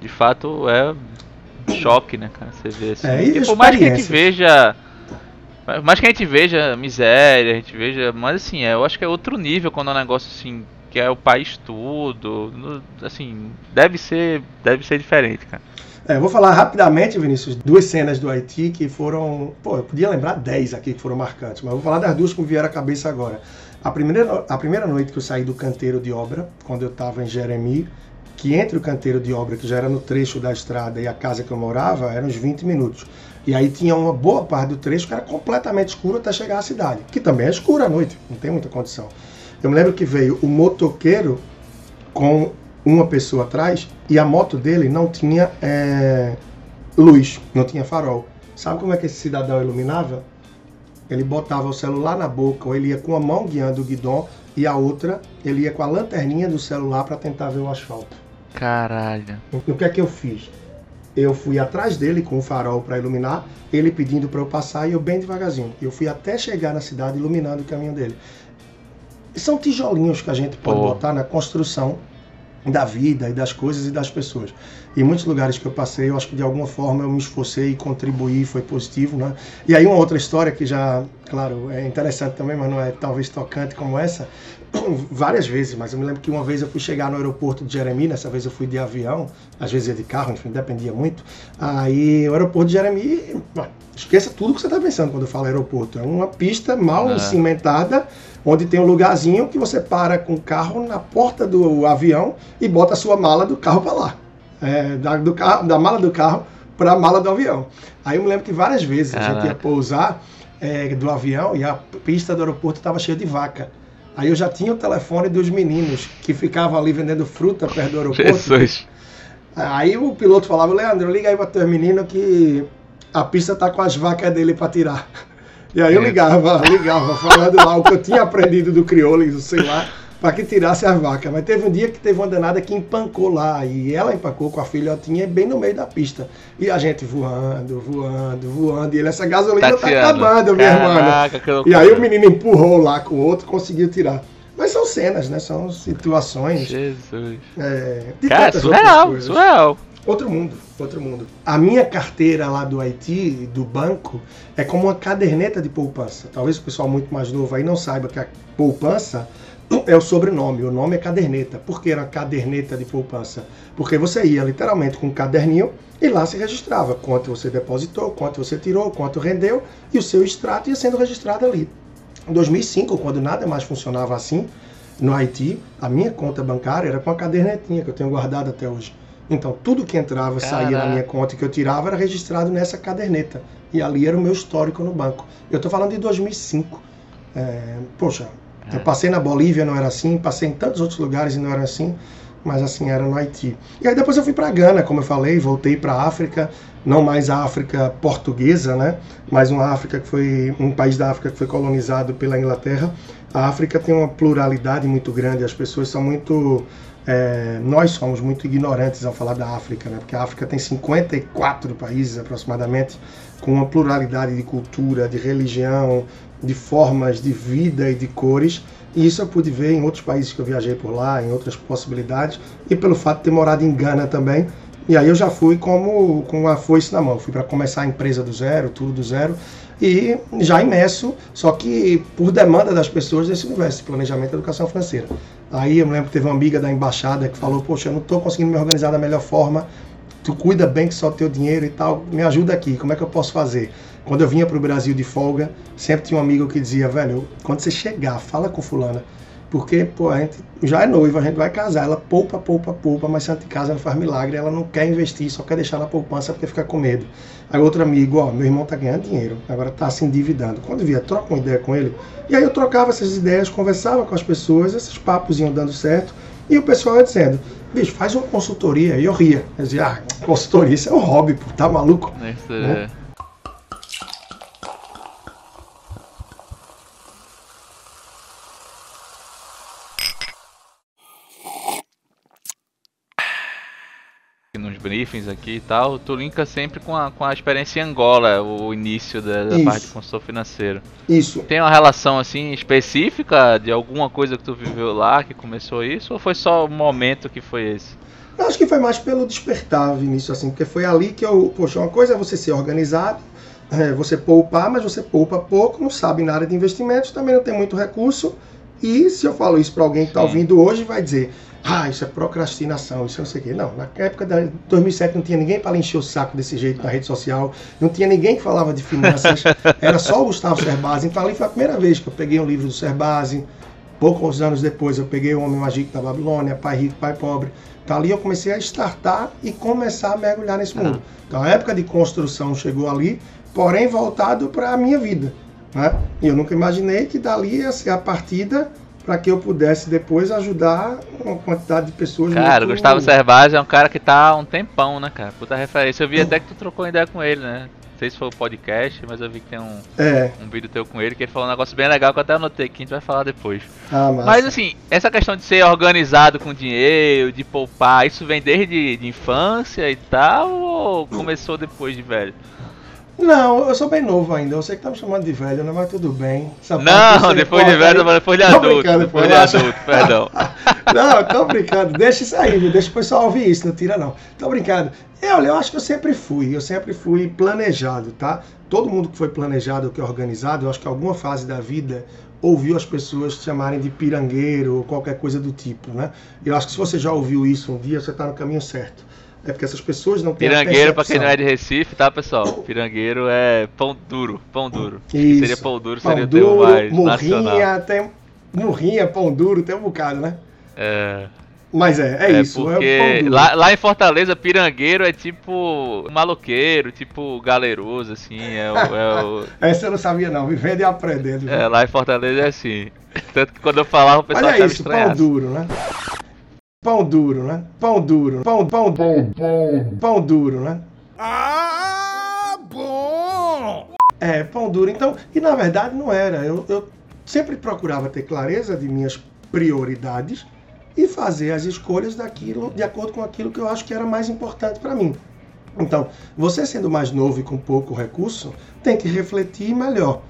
De fato, choque, né, cara? Você vê assim... e por mais que a gente veja... Mas que a gente veja miséria, a gente veja... Mas assim, eu acho que é outro nível quando é um negócio assim, que é o país tudo... Assim, deve ser diferente, cara. Eu vou falar rapidamente, Vinícius, duas cenas do Haiti que foram... Pô, eu podia lembrar 10 aqui que foram marcantes, mas eu vou falar das duas que me vieram à cabeça agora. A primeira noite que eu saí do canteiro de obra, quando eu estava em Jérémie, que entre o canteiro de obra, que já era no trecho da estrada, e a casa que eu morava, eram uns 20 minutos. E aí tinha uma boa parte do trecho que era completamente escuro até chegar à cidade, que também é escuro à noite, não tem muita condição. Eu me lembro que veio o motoqueiro com uma pessoa atrás e a moto dele não tinha luz, não tinha farol. Sabe como é que esse cidadão iluminava? Ele botava o celular na boca, ou ele ia com a mão guiando o guidão e a outra ele ia com a lanterninha do celular para tentar ver o asfalto. Caralho. O que é que eu fiz? Eu fui atrás dele com o farol para iluminar, ele pedindo para eu passar e eu bem devagarzinho. Eu fui até chegar na cidade iluminando o caminho dele. São tijolinhos que a gente pode botar na construção da vida e das coisas e das pessoas. Em muitos lugares que eu passei, eu acho que de alguma forma eu me esforcei e contribuí, foi positivo, né? E aí uma outra história que já, claro, é interessante também, mas não é talvez tocante como essa, várias vezes, mas eu me lembro que uma vez eu fui chegar no aeroporto de Jérémie, nessa vez eu fui de avião, às vezes ia de carro, enfim, dependia muito. Aí o aeroporto de Jérémie, esqueça tudo que você está pensando quando eu falo aeroporto, é uma pista mal cimentada, onde tem um lugarzinho que você para com o carro na porta do avião e bota a sua mala do carro para lá. Da mala do carro para a mala do avião. Aí eu me lembro que várias vezes a gente ia pousar do avião e a pista do aeroporto estava cheia de vaca. Aí eu já tinha o telefone dos meninos que ficavam ali vendendo fruta perto do aeroporto. Jesus. Aí o piloto falava, Leandro, liga aí para teus meninos que a pista tá com as vacas dele para tirar. E aí eu ligava, falando lá o que eu tinha aprendido do crioulo, sei lá, para que tirasse as vacas. Mas teve um dia que teve uma danada que empancou lá, e ela empancou com a filhotinha bem no meio da pista. E a gente voando, e ele, essa gasolina tá acabando, minha irmã. E aí o menino empurrou lá com o outro, conseguiu tirar. Mas são cenas, né? São situações. Jesus. Surreal. Outro mundo. A minha carteira lá do Haiti, do banco, é como uma caderneta de poupança. Talvez o pessoal muito mais novo aí não saiba que a poupança é o sobrenome, o nome é caderneta. Por que era caderneta de poupança? Porque você ia literalmente com um caderninho e lá se registrava quanto você depositou, quanto você tirou, quanto rendeu e o seu extrato ia sendo registrado ali. Em 2005, quando nada mais funcionava assim, no Haiti, a minha conta bancária era com a cadernetinha que eu tenho guardado até hoje. Então, tudo que entrava, saía da minha conta e que eu tirava era registrado nessa caderneta. E ali era o meu histórico no banco. Eu estou falando de 2005. Eu passei na Bolívia, não era assim. Passei em tantos outros lugares e não era assim. mas assim era no Haiti. E aí depois eu fui para Gana, como eu falei, voltei para a África, não mais a África portuguesa, né? Mas uma África que foi um país da África que foi colonizado pela Inglaterra. A África tem uma pluralidade muito grande, as pessoas são muito... nós somos muito ignorantes ao falar da África, né? Porque a África tem 54 países aproximadamente, com uma pluralidade de cultura, de religião, de formas de vida e de cores, e isso eu pude ver em outros países que eu viajei por lá, em outras possibilidades, e pelo fato de ter morado em Gana também, e aí eu já fui com a foice na mão, fui para começar a empresa do zero, tudo do zero, e já imerso, só que por demanda das pessoas desse universo, planejamento e educação financeira. Aí eu me lembro que teve uma amiga da embaixada que falou, poxa, eu não estou conseguindo me organizar da melhor forma, tu cuida bem que só teu dinheiro e tal, me ajuda aqui, como é que eu posso fazer? Quando eu vinha para o Brasil de folga, sempre tinha um amigo que dizia, velho, quando você chegar, fala com fulana, porque pô, a gente já é noiva, a gente vai casar, ela poupa, mas saindo de casa não faz milagre, ela não quer investir, só quer deixar na poupança porque fica com medo. Aí outro amigo, ó, meu irmão tá ganhando dinheiro, agora tá se endividando. Quando via, troca uma ideia com ele, e aí eu trocava essas ideias, conversava com as pessoas, esses papos iam dando certo, e o pessoal ia dizendo, bicho, faz uma consultoria, e eu ria. Eu dizia, consultoria, isso é um hobby, pô, tá maluco? Isso é... briefings aqui e tal, tu linka sempre com a experiência em Angola, o início da parte de consultor financeiro. Isso. Tem uma relação assim específica de alguma coisa que tu viveu lá que começou isso, ou foi só o momento que foi esse? Eu acho que foi mais pelo despertar, Vinícius, assim, porque foi ali que eu, poxa, uma coisa é você ser organizado, você poupar, mas você poupa pouco, não sabe nada de investimentos, também não tem muito recurso, e se eu falo isso para alguém que está ouvindo hoje, vai dizer... Ah, isso é procrastinação, isso não sei o quê. Não, na época de 2007 não tinha ninguém para encher o saco desse jeito na rede social, não tinha ninguém que falava de finanças, era só o Gustavo Cerbasi. Então ali foi a primeira vez que eu peguei um livro do Cerbasi, poucos anos depois eu peguei O Homem Mágico da Babilônia, Pai Rico, Pai Pobre. Então ali eu comecei a startar e começar a mergulhar nesse mundo. Então a época de construção chegou ali, porém voltado para a minha vida, né? E eu nunca imaginei que dali ia ser a partida... para que eu pudesse depois ajudar uma quantidade de pessoas... Cara, o Gustavo Cerbasi é um cara que tá há um tempão, né, cara? Puta referência. Eu vi até que tu trocou ideia com ele, né? Não sei se foi o podcast, mas eu vi que tem um vídeo teu com ele, que ele falou um negócio bem legal, que eu até anotei aqui, a gente vai falar depois. Ah, mas assim, essa questão de ser organizado com dinheiro, de poupar, isso vem desde de infância e tal, ou começou depois de velho? Não, eu sou bem novo ainda, eu sei que tá me chamando de velho, né? Mas tudo bem. Não, depois de velho, mas depois de adulto, depois de adulto, perdão. Não, tô brincando, deixa isso aí, deixa o pessoal ouvir isso, não tira não. Tô brincando. Eu acho que eu sempre fui planejado, tá? Todo mundo que foi planejado, que é organizado, eu acho que alguma fase da vida ouviu as pessoas chamarem de pirangueiro ou qualquer coisa do tipo, né? Eu acho que se você já ouviu isso um dia, você tá no caminho certo. É porque essas pessoas não têm pirangueiro, pra quem não é de Recife, tá, pessoal? Pirangueiro é pão duro. Isso. Seria pão duro, seria o teu mais nacional. Tem murrinha, pão duro, tem um bocado, né? É... Mas é isso. Porque é pão duro. Lá em Fortaleza, pirangueiro é tipo maloqueiro, tipo galeroso, assim. Essa eu não sabia não, vivendo e aprendendo. É, lá em Fortaleza é assim. Tanto que quando eu falava, o pessoal achava estranho. Pão duro, né? Pão duro, né? Pão duro, né? Ah, bom! Pão duro. Então, e na verdade não era. Eu sempre procurava ter clareza de minhas prioridades e fazer as escolhas daquilo de acordo com aquilo que eu acho que era mais importante para mim. Então, você sendo mais novo e com pouco recurso, tem que refletir melhor.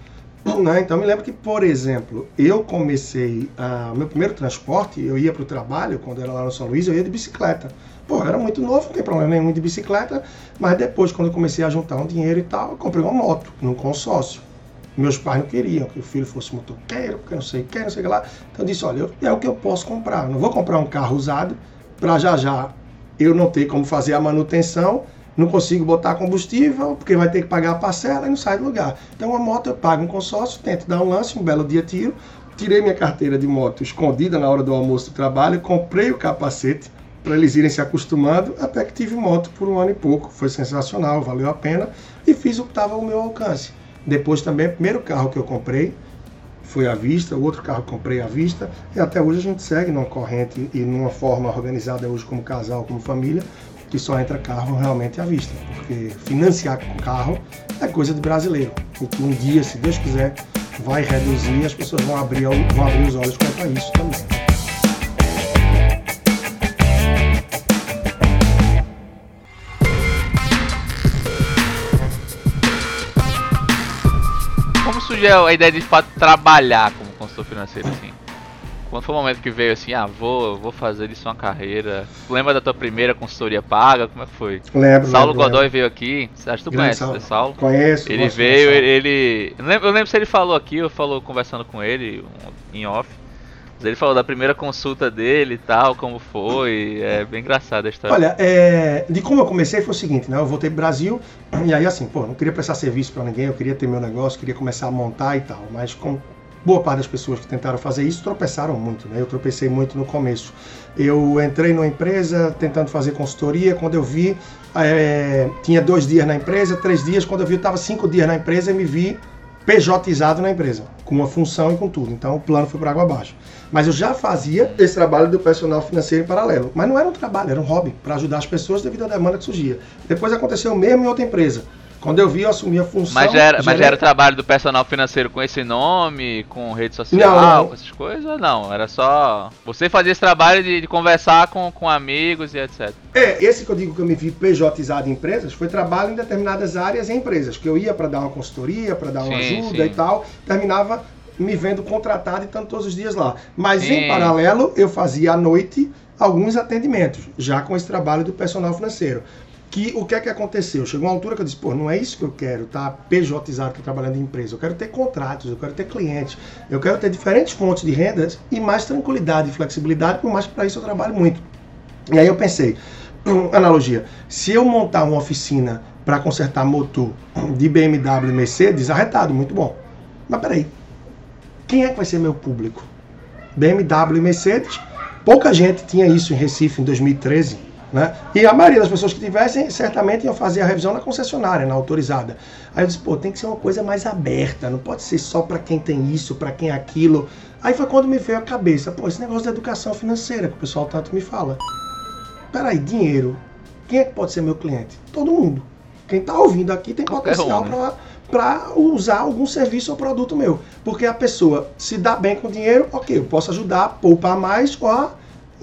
Né? Então, eu me lembro que, por exemplo, eu comecei o meu primeiro transporte, eu ia para o trabalho, quando era lá no São Luís, eu ia de bicicleta. Pô, eu era muito novo, não tem problema nenhum de bicicleta, mas depois, quando eu comecei a juntar um dinheiro e tal, eu comprei uma moto, num consórcio. Meus pais não queriam que o filho fosse motoqueiro, porque não sei o que lá. Então, eu disse, olha, é o que eu posso comprar. Não vou comprar um carro usado para já eu não ter como fazer a manutenção, não consigo botar combustível, porque vai ter que pagar a parcela e não sai do lugar. Então, uma moto eu pago um consórcio, tento dar um lance, um belo dia tiro. Tirei minha carteira de moto escondida na hora do almoço do trabalho, comprei o capacete para eles irem se acostumando, até que tive moto por um ano e pouco. Foi sensacional, valeu a pena e fiz o que estava ao meu alcance. Depois também, o primeiro carro que eu comprei, foi à vista, o outro carro comprei à vista, e até hoje a gente segue numa corrente e numa forma organizada hoje como casal, como família, que só entra carro realmente à vista, porque financiar com carro é coisa de brasileiro, e que um dia, se Deus quiser, vai reduzir e as pessoas vão abrir os olhos quanto a isso também. A ideia de fato trabalhar como consultor financeiro, assim, quando foi o momento que veio assim, vou fazer isso uma carreira? Lembra da tua primeira consultoria paga? Como é que foi? Lembro. Godoy veio aqui, acho que tu grande conhece, né, Saulo? Conheço. Ele veio, eu lembro se ele falou aqui, eu falo conversando com ele em off, mas ele falou da primeira consulta dele e tal, como foi, é bem engraçada a história. Olha, de como eu comecei foi o seguinte, né? Eu voltei pro Brasil e aí assim, não queria prestar serviço para ninguém, eu queria ter meu negócio, queria começar a montar e tal, mas com boa parte das pessoas que tentaram fazer isso tropeçaram muito, né? Eu tropecei muito no começo. Eu entrei numa empresa tentando fazer consultoria, quando eu vi, tinha 2 dias na empresa, 3 dias, quando eu vi eu estava 5 dias na empresa e me vi PJizado na empresa, com uma função e com tudo. Então o plano foi para água abaixo. Mas eu já fazia esse trabalho do personal financeiro em paralelo. Mas não era um trabalho, era um hobby, para ajudar as pessoas devido à demanda que surgia. Depois aconteceu o mesmo em outra empresa. Quando eu vi, eu assumi a função... Mas já era o trabalho do personal financeiro com esse nome, com rede social, com essas coisas? Não, era só... Você fazia esse trabalho de conversar com amigos e etc. Esse que eu digo que eu me vi PJizado em empresas, foi trabalho em determinadas áreas em empresas, que eu ia para dar uma consultoria, para dar uma ajuda e tal, terminava me vendo contratado e estando todos os dias lá. Mas em paralelo, eu fazia à noite alguns atendimentos, já com esse trabalho do personal financeiro. Que o que é que aconteceu? Chegou uma altura que eu disse, não é isso que eu quero, tá? PJizado, que eu trabalhando em empresa. Eu quero ter contratos, eu quero ter clientes, eu quero ter diferentes fontes de rendas e mais tranquilidade e flexibilidade, por mais que para isso eu trabalho muito. E aí eu pensei, analogia, se eu montar uma oficina para consertar motor de BMW e Mercedes, arretado, muito bom. Mas peraí, quem é que vai ser meu público? BMW e Mercedes, pouca gente tinha isso em Recife em 2013. Né? E a maioria das pessoas que tivessem, certamente iam fazer a revisão na concessionária, na autorizada. Aí eu disse, tem que ser uma coisa mais aberta, não pode ser só para quem tem isso, para quem é aquilo. Aí foi quando me veio a cabeça, esse negócio da educação financeira que o pessoal tanto me fala. Peraí, dinheiro, quem é que pode ser meu cliente? Todo mundo. Quem está ouvindo aqui tem potencial para usar algum serviço ou produto meu. Porque a pessoa se dá bem com o dinheiro, eu posso ajudar a poupar mais ou a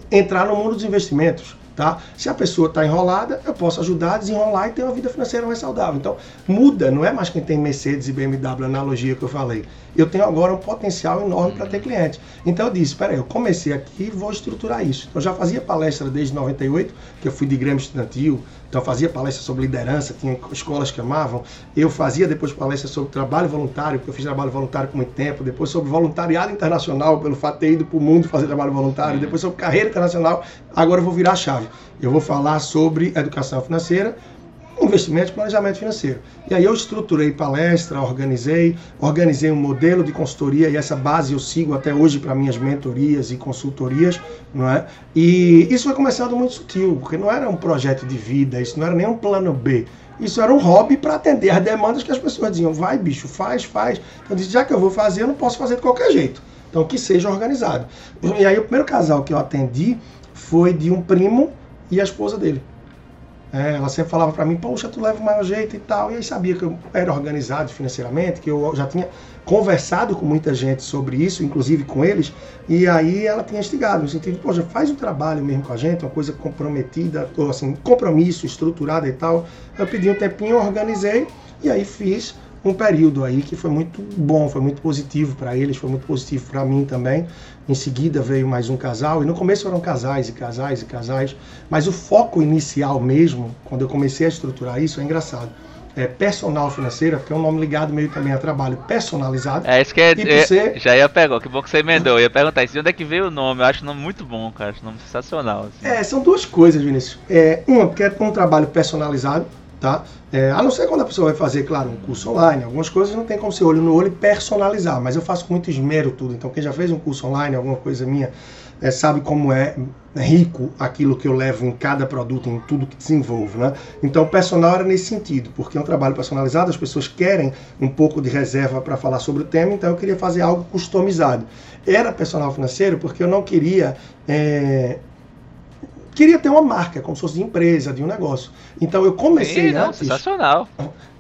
entrar no mundo dos investimentos. Tá? Se a pessoa está enrolada, eu posso ajudar a desenrolar e ter uma vida financeira mais saudável. Então, muda, não é mais quem tem Mercedes e BMW, analogia que eu falei. Eu tenho agora um potencial enorme para ter cliente. Então eu disse, eu comecei aqui e vou estruturar isso. Então, eu já fazia palestra desde 98, que eu fui de Grêmio Estudantil, então eu fazia palestra sobre liderança, tinha escolas que amavam. Eu fazia depois palestra sobre trabalho voluntário, porque eu fiz trabalho voluntário por muito tempo, depois sobre voluntariado internacional, pelo fato de ter ido para o mundo fazer trabalho voluntário, depois sobre carreira internacional. Agora eu vou virar a chave. Eu vou falar sobre educação financeira, investimento e planejamento financeiro. E aí eu estruturei palestra, organizei um modelo de consultoria e essa base eu sigo até hoje para minhas mentorias e consultorias, não é? E isso foi começando muito sutil, porque não era um projeto de vida, isso não era nem um plano B. Isso era um hobby para atender as demandas que as pessoas diziam, vai bicho, faz. Então eu disse, já que eu vou fazer, eu não posso fazer de qualquer jeito. Então que seja organizado. E aí o primeiro casal que eu atendi foi de um primo e a esposa dele. Ela sempre falava para mim, tu leva o maior jeito e tal. E aí sabia que eu era organizado financeiramente, que eu já tinha conversado com muita gente sobre isso, inclusive com eles. E aí ela tinha instigado, no sentido, faz um trabalho mesmo com a gente, uma coisa comprometida, ou assim, compromisso, estruturada e tal. Eu pedi um tempinho, organizei e aí fiz um período aí que foi muito bom, foi muito positivo para eles, foi muito positivo para mim também. Em seguida veio mais um casal, e no começo foram casais, mas o foco inicial mesmo, quando eu comecei a estruturar isso, é engraçado. É personal financeira, porque é um nome ligado meio também a trabalho personalizado. Isso que já ia pegar, que bom que você emendou. Eu ia perguntar de onde é que veio o nome. Eu acho o nome muito bom, cara, acho o nome sensacional. Assim. São duas coisas, Vinícius. Uma, porque é um trabalho personalizado, tá? A não ser quando a pessoa vai fazer, claro, um curso online, algumas coisas não tem como ser olho no olho e personalizar, mas eu faço com muito esmero tudo, então quem já fez um curso online, alguma coisa minha, sabe como é rico aquilo que eu levo em cada produto, em tudo que desenvolvo, né? Então, o personal era nesse sentido, porque é um trabalho personalizado, as pessoas querem um pouco de reserva para falar sobre o tema, então eu queria fazer algo customizado. Era personal financeiro porque eu não queria... Queria ter uma marca, como se fosse de empresa, de um negócio. Então, eu comecei antes... Sensacional!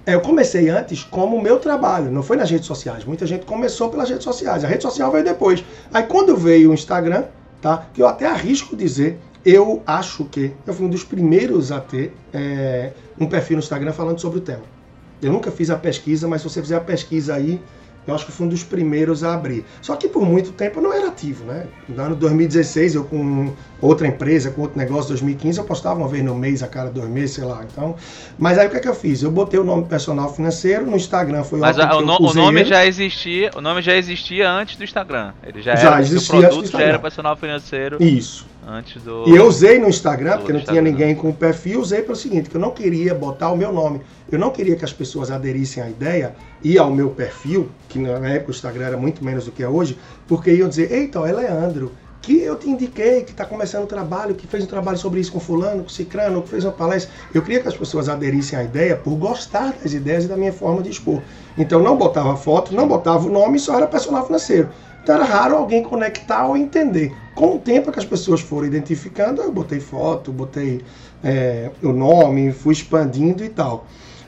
Eu comecei antes como o meu trabalho, não foi nas redes sociais. Muita gente começou pelas redes sociais, a rede social veio depois. Aí quando veio o Instagram, tá? Que eu até arrisco dizer, eu acho que eu fui um dos primeiros a ter um perfil no Instagram falando sobre o tema. Eu nunca fiz a pesquisa, mas se você fizer a pesquisa aí, eu acho que fui um dos primeiros a abrir. Só que por muito tempo eu não era ativo, né? No ano 2016, eu com outra empresa, com outro negócio, 2015, eu postava uma vez no mês, a cada 2 meses, sei lá. Então, mas aí o que é que eu fiz? Eu botei o nome personal financeiro no Instagram. Foi mas o nome já existia antes do Instagram. Ele já era o produto, já era personal financeiro. Isso. Antes do... E eu usei no Instagram, porque não tinha ninguém com o perfil, usei para o seguinte, que eu não queria botar o meu nome. Eu não queria que as pessoas aderissem à ideia e ao meu perfil, que na época o Instagram era muito menos do que é hoje, porque iam dizer, eita, é Leandro, que eu te indiquei, que está começando um trabalho, que fez um trabalho sobre isso com fulano, com cicrano, que fez uma palestra. Eu queria que as pessoas aderissem à ideia por gostar das ideias e da minha forma de expor. Então não botava foto, não botava o nome, só era personal financeiro. Então era raro alguém conectar ou entender. Com o tempo que as pessoas foram identificando, eu botei foto, botei o nome, fui expandindo e tal.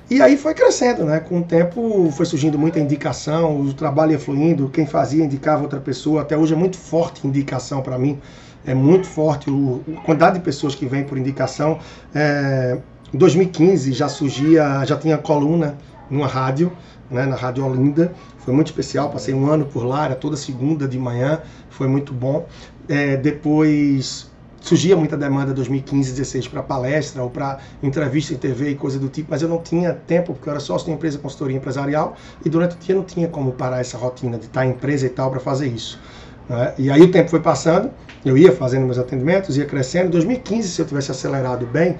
E aí foi crescendo, né? Com o tempo foi surgindo muita indicação, o trabalho ia fluindo, quem fazia indicava outra pessoa. Até hoje é muito forte indicação para mim, é muito forte a quantidade de pessoas que vem por indicação. Em 2015 já tinha coluna numa rádio, né? Na Rádio Olinda, foi muito especial, passei 1 ano por lá, era toda segunda de manhã, foi muito bom. Depois... Surgia muita demanda em 2015, 2016 para palestra ou para entrevista em TV e coisa do tipo, mas eu não tinha tempo, porque eu era sócio de uma empresa consultoria empresarial e durante o dia não tinha como parar essa rotina de estar em empresa e tal para fazer isso. Né? E aí o tempo foi passando, eu ia fazendo meus atendimentos, ia crescendo. Em 2015, se eu tivesse acelerado bem,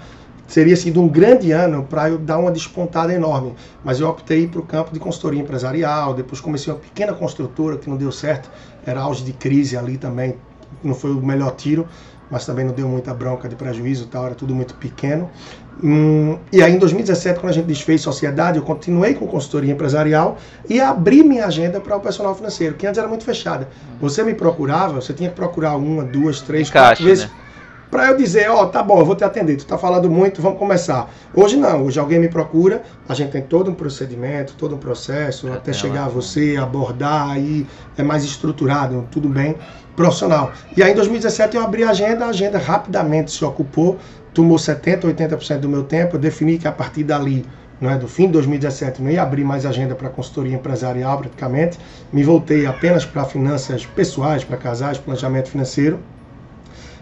seria sido um grande ano para eu dar uma despontada enorme. Mas eu optei para o campo de consultoria empresarial, depois comecei uma pequena construtora que não deu certo, era auge de crise ali também, não foi o melhor tiro, mas também não deu muita bronca de prejuízo e tal, era tudo muito pequeno. E aí em 2017, quando a gente desfez sociedade, eu continuei com consultoria empresarial e abri minha agenda para o personal financeiro, que antes era muito fechada. Você me procurava, você tinha que procurar 1, 2, 3, 4 vezes, né? Para eu dizer, tá bom, eu vou te atender, tu tá falando muito, vamos começar. Hoje não, hoje alguém me procura, a gente tem todo um procedimento, todo um processo, até chegar a você, abordar, aí é mais estruturado, tudo bem. Profissional. E aí em 2017 eu abri a agenda rapidamente se ocupou, tomou 70%, 80% do meu tempo, eu defini que a partir dali, do fim de 2017, não ia abrir mais agenda para consultoria empresarial praticamente, me voltei apenas para finanças pessoais, para casais, planejamento financeiro,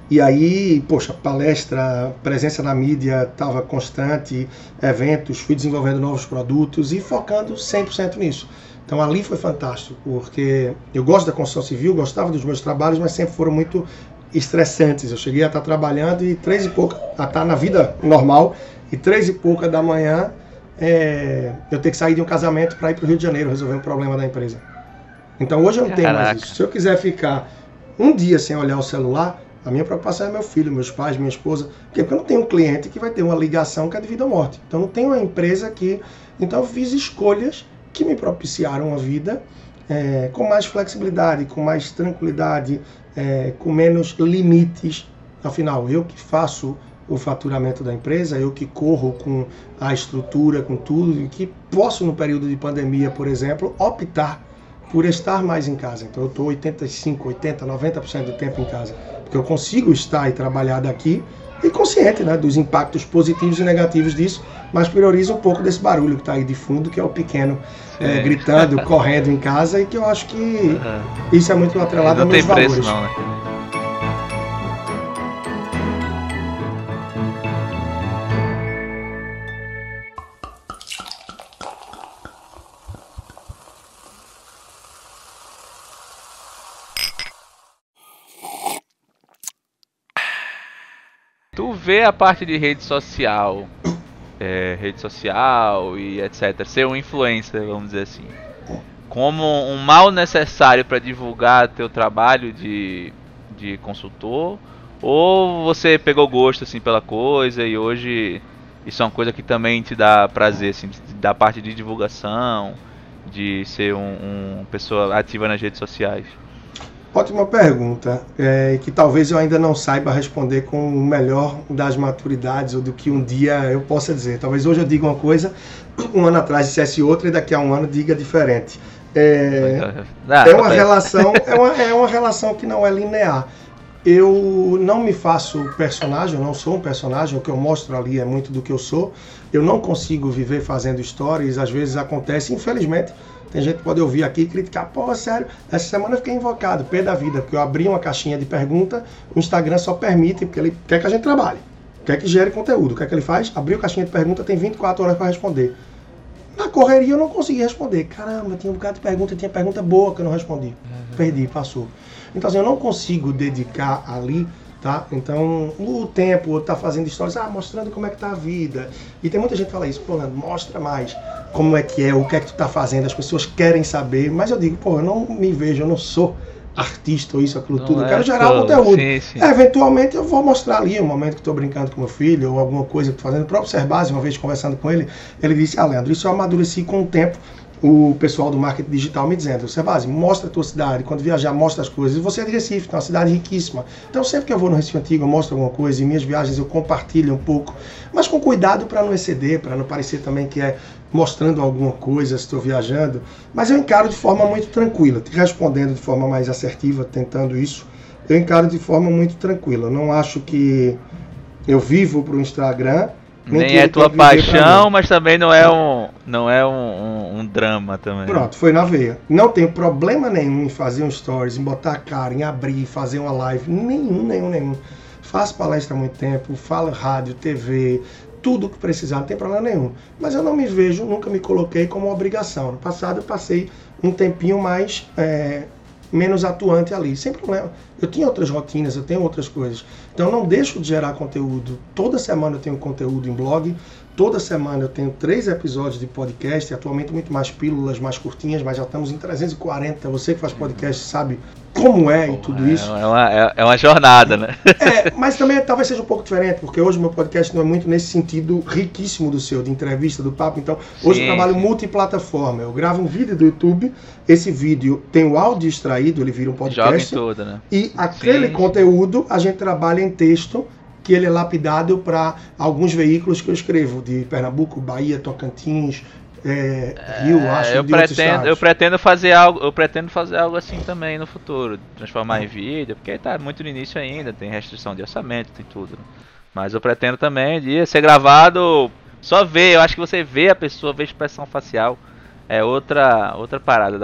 e aí, poxa, palestra, presença na mídia estava constante, eventos, fui desenvolvendo novos produtos e focando 100% nisso. Então ali foi fantástico, porque eu gosto da construção civil, gostava dos meus trabalhos, mas sempre foram muito estressantes. Eu cheguei a estar trabalhando e 3 e pouca, a estar na vida normal, e 3 e pouca da manhã eu tenho que sair de um casamento para ir para o Rio de Janeiro resolver um problema da empresa. Então hoje eu não tenho mais isso. Se eu quiser ficar um dia sem olhar o celular, a minha preocupação é meu filho, meus pais, minha esposa, porque eu não tenho um cliente que vai ter uma ligação que é de vida ou morte. Então não tenho uma empresa que... Então eu fiz escolhas que me propiciaram uma vida com mais flexibilidade, com mais tranquilidade, com menos limites. Afinal, eu que faço o faturamento da empresa, eu que corro com a estrutura, com tudo, e que posso, no período de pandemia, por exemplo, optar por estar mais em casa. Então eu estou 85%, 80%, 90% do tempo em casa, porque eu consigo estar e trabalhar daqui, e consciente, dos impactos positivos e negativos disso, mas prioriza um pouco desse barulho que está aí de fundo, que é o pequeno gritando, correndo em casa, e que eu acho que isso é muito atrelado aos meus valores. Não tem preço não, Ver a parte de rede social, e etc, ser um influencer, vamos dizer assim, como um mal necessário para divulgar teu trabalho de, de consultor? Ou você pegou gosto assim pela coisa e hoje isso é uma coisa que também te dá prazer, assim, da parte de divulgação, de ser uma pessoa ativa nas redes sociais? Ótima pergunta, que talvez eu ainda não saiba responder com o melhor das maturidades ou do que um dia eu possa dizer. Talvez hoje eu diga uma coisa, um ano atrás dissesse outra e daqui a um ano diga diferente. É uma relação que não é linear. Eu não me faço personagem, eu não sou um personagem, o que eu mostro ali é muito do que eu sou. Eu não consigo viver fazendo stories, às vezes acontece, infelizmente. Tem gente que pode ouvir aqui e criticar, pô, sério, essa semana eu fiquei invocado, pé da vida, porque eu abri uma caixinha de pergunta, o Instagram só permite, porque ele quer que a gente trabalhe, quer que gere conteúdo, o que é que ele faz? Abriu a caixinha de pergunta, tem 24 horas para responder. Na correria eu não consegui responder, caramba, tinha um bocado de pergunta, tinha pergunta boa que eu não respondi, Perdi, passou. Então assim, eu não consigo dedicar ali, tá? Então, o tempo, tá fazendo stories, mostrando como é que tá a vida. E tem muita gente que fala isso, pô, Leandro, mostra mais como é que é, o que é que tu tá fazendo, as pessoas querem saber, mas eu digo, pô, eu não me vejo, eu não sou artista ou isso, aquilo não tudo, eu quero gerar conteúdo. Sim. Eventualmente eu vou mostrar ali o momento que tô brincando com meu filho, ou alguma coisa que tô fazendo. O próprio Cerbasi, uma vez conversando com ele, ele disse, Leandro, isso eu amadureci com o tempo. O pessoal do marketing digital me dizendo, Cerbasi, mostra a tua cidade, quando viajar mostra as coisas, você é de Recife, é uma cidade riquíssima, então sempre que eu vou no Recife Antigo eu mostro alguma coisa, em minhas viagens eu compartilho um pouco, mas com cuidado para não exceder, para não parecer também que é mostrando alguma coisa, se estou viajando, mas eu encaro de forma muito tranquila, te respondendo de forma mais assertiva, tentando isso, eu encaro de forma muito tranquila, não acho que eu vivo para o Instagram. Nem é tua paixão, mas também não é um drama também. Pronto, foi na veia. Não tenho problema nenhum em fazer um stories, em botar a cara, em abrir, fazer uma live. Nenhum. Faço palestra há muito tempo, falo rádio, TV, tudo que precisar, não tem problema nenhum. Mas eu não me vejo, nunca me coloquei como obrigação. No passado eu passei um tempinho mais... menos atuante ali, sem problema. Eu tinha outras rotinas, eu tenho outras coisas. Então eu não deixo de gerar conteúdo. Toda semana eu tenho conteúdo em blog, toda semana eu tenho 3 episódios de podcast, atualmente muito mais pílulas, mais curtinhas, mas já estamos em 340. Você que faz podcast sabe como é e tudo isso. É uma jornada, né? Mas também talvez seja um pouco diferente, porque hoje o meu podcast não é muito nesse sentido riquíssimo do seu, de entrevista, do papo. Então, hoje eu trabalho multiplataforma. Eu gravo um vídeo do YouTube, esse vídeo tem o áudio extraído, ele vira um podcast. Joga em tudo, né? E aquele conteúdo a gente trabalha em texto, que ele é lapidado para alguns veículos que eu escrevo, de Pernambuco, Bahia, Tocantins, Rio, acho que eu pretendo fazer algo assim também no futuro, transformar em vídeo, porque tá muito no início ainda, tem restrição de orçamento, tem tudo. Mas eu pretendo também de ser gravado, só ver, eu acho que você vê a pessoa, vê a expressão facial. É outra parada,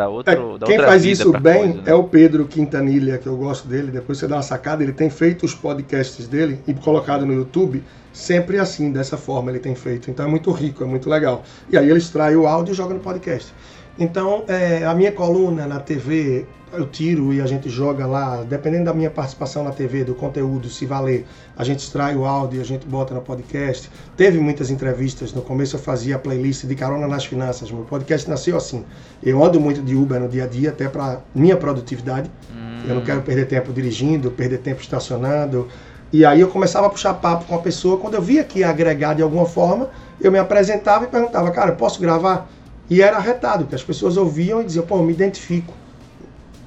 quem faz isso bem coisa, né? É o Pedro Quintanilha, que eu gosto dele, depois você dá uma sacada, ele tem feito os podcasts dele e colocado no YouTube, sempre assim, dessa forma ele tem feito, então é muito rico, é muito legal. E aí ele extrai o áudio e joga no podcast. Então, a minha coluna na TV, eu tiro e a gente joga lá, dependendo da minha participação na TV, do conteúdo, se valer, a gente extrai o áudio e a gente bota no podcast. Teve muitas entrevistas, no começo eu fazia a playlist de Carona nas Finanças, meu podcast nasceu assim. Eu ando muito de Uber no dia a dia, até para minha produtividade, eu não quero perder tempo dirigindo, perder tempo estacionando. E aí eu começava a puxar papo com a pessoa, quando eu via que ia agregar de alguma forma, eu me apresentava e perguntava, cara, posso gravar? E era retado, porque as pessoas ouviam e diziam, pô, eu me identifico.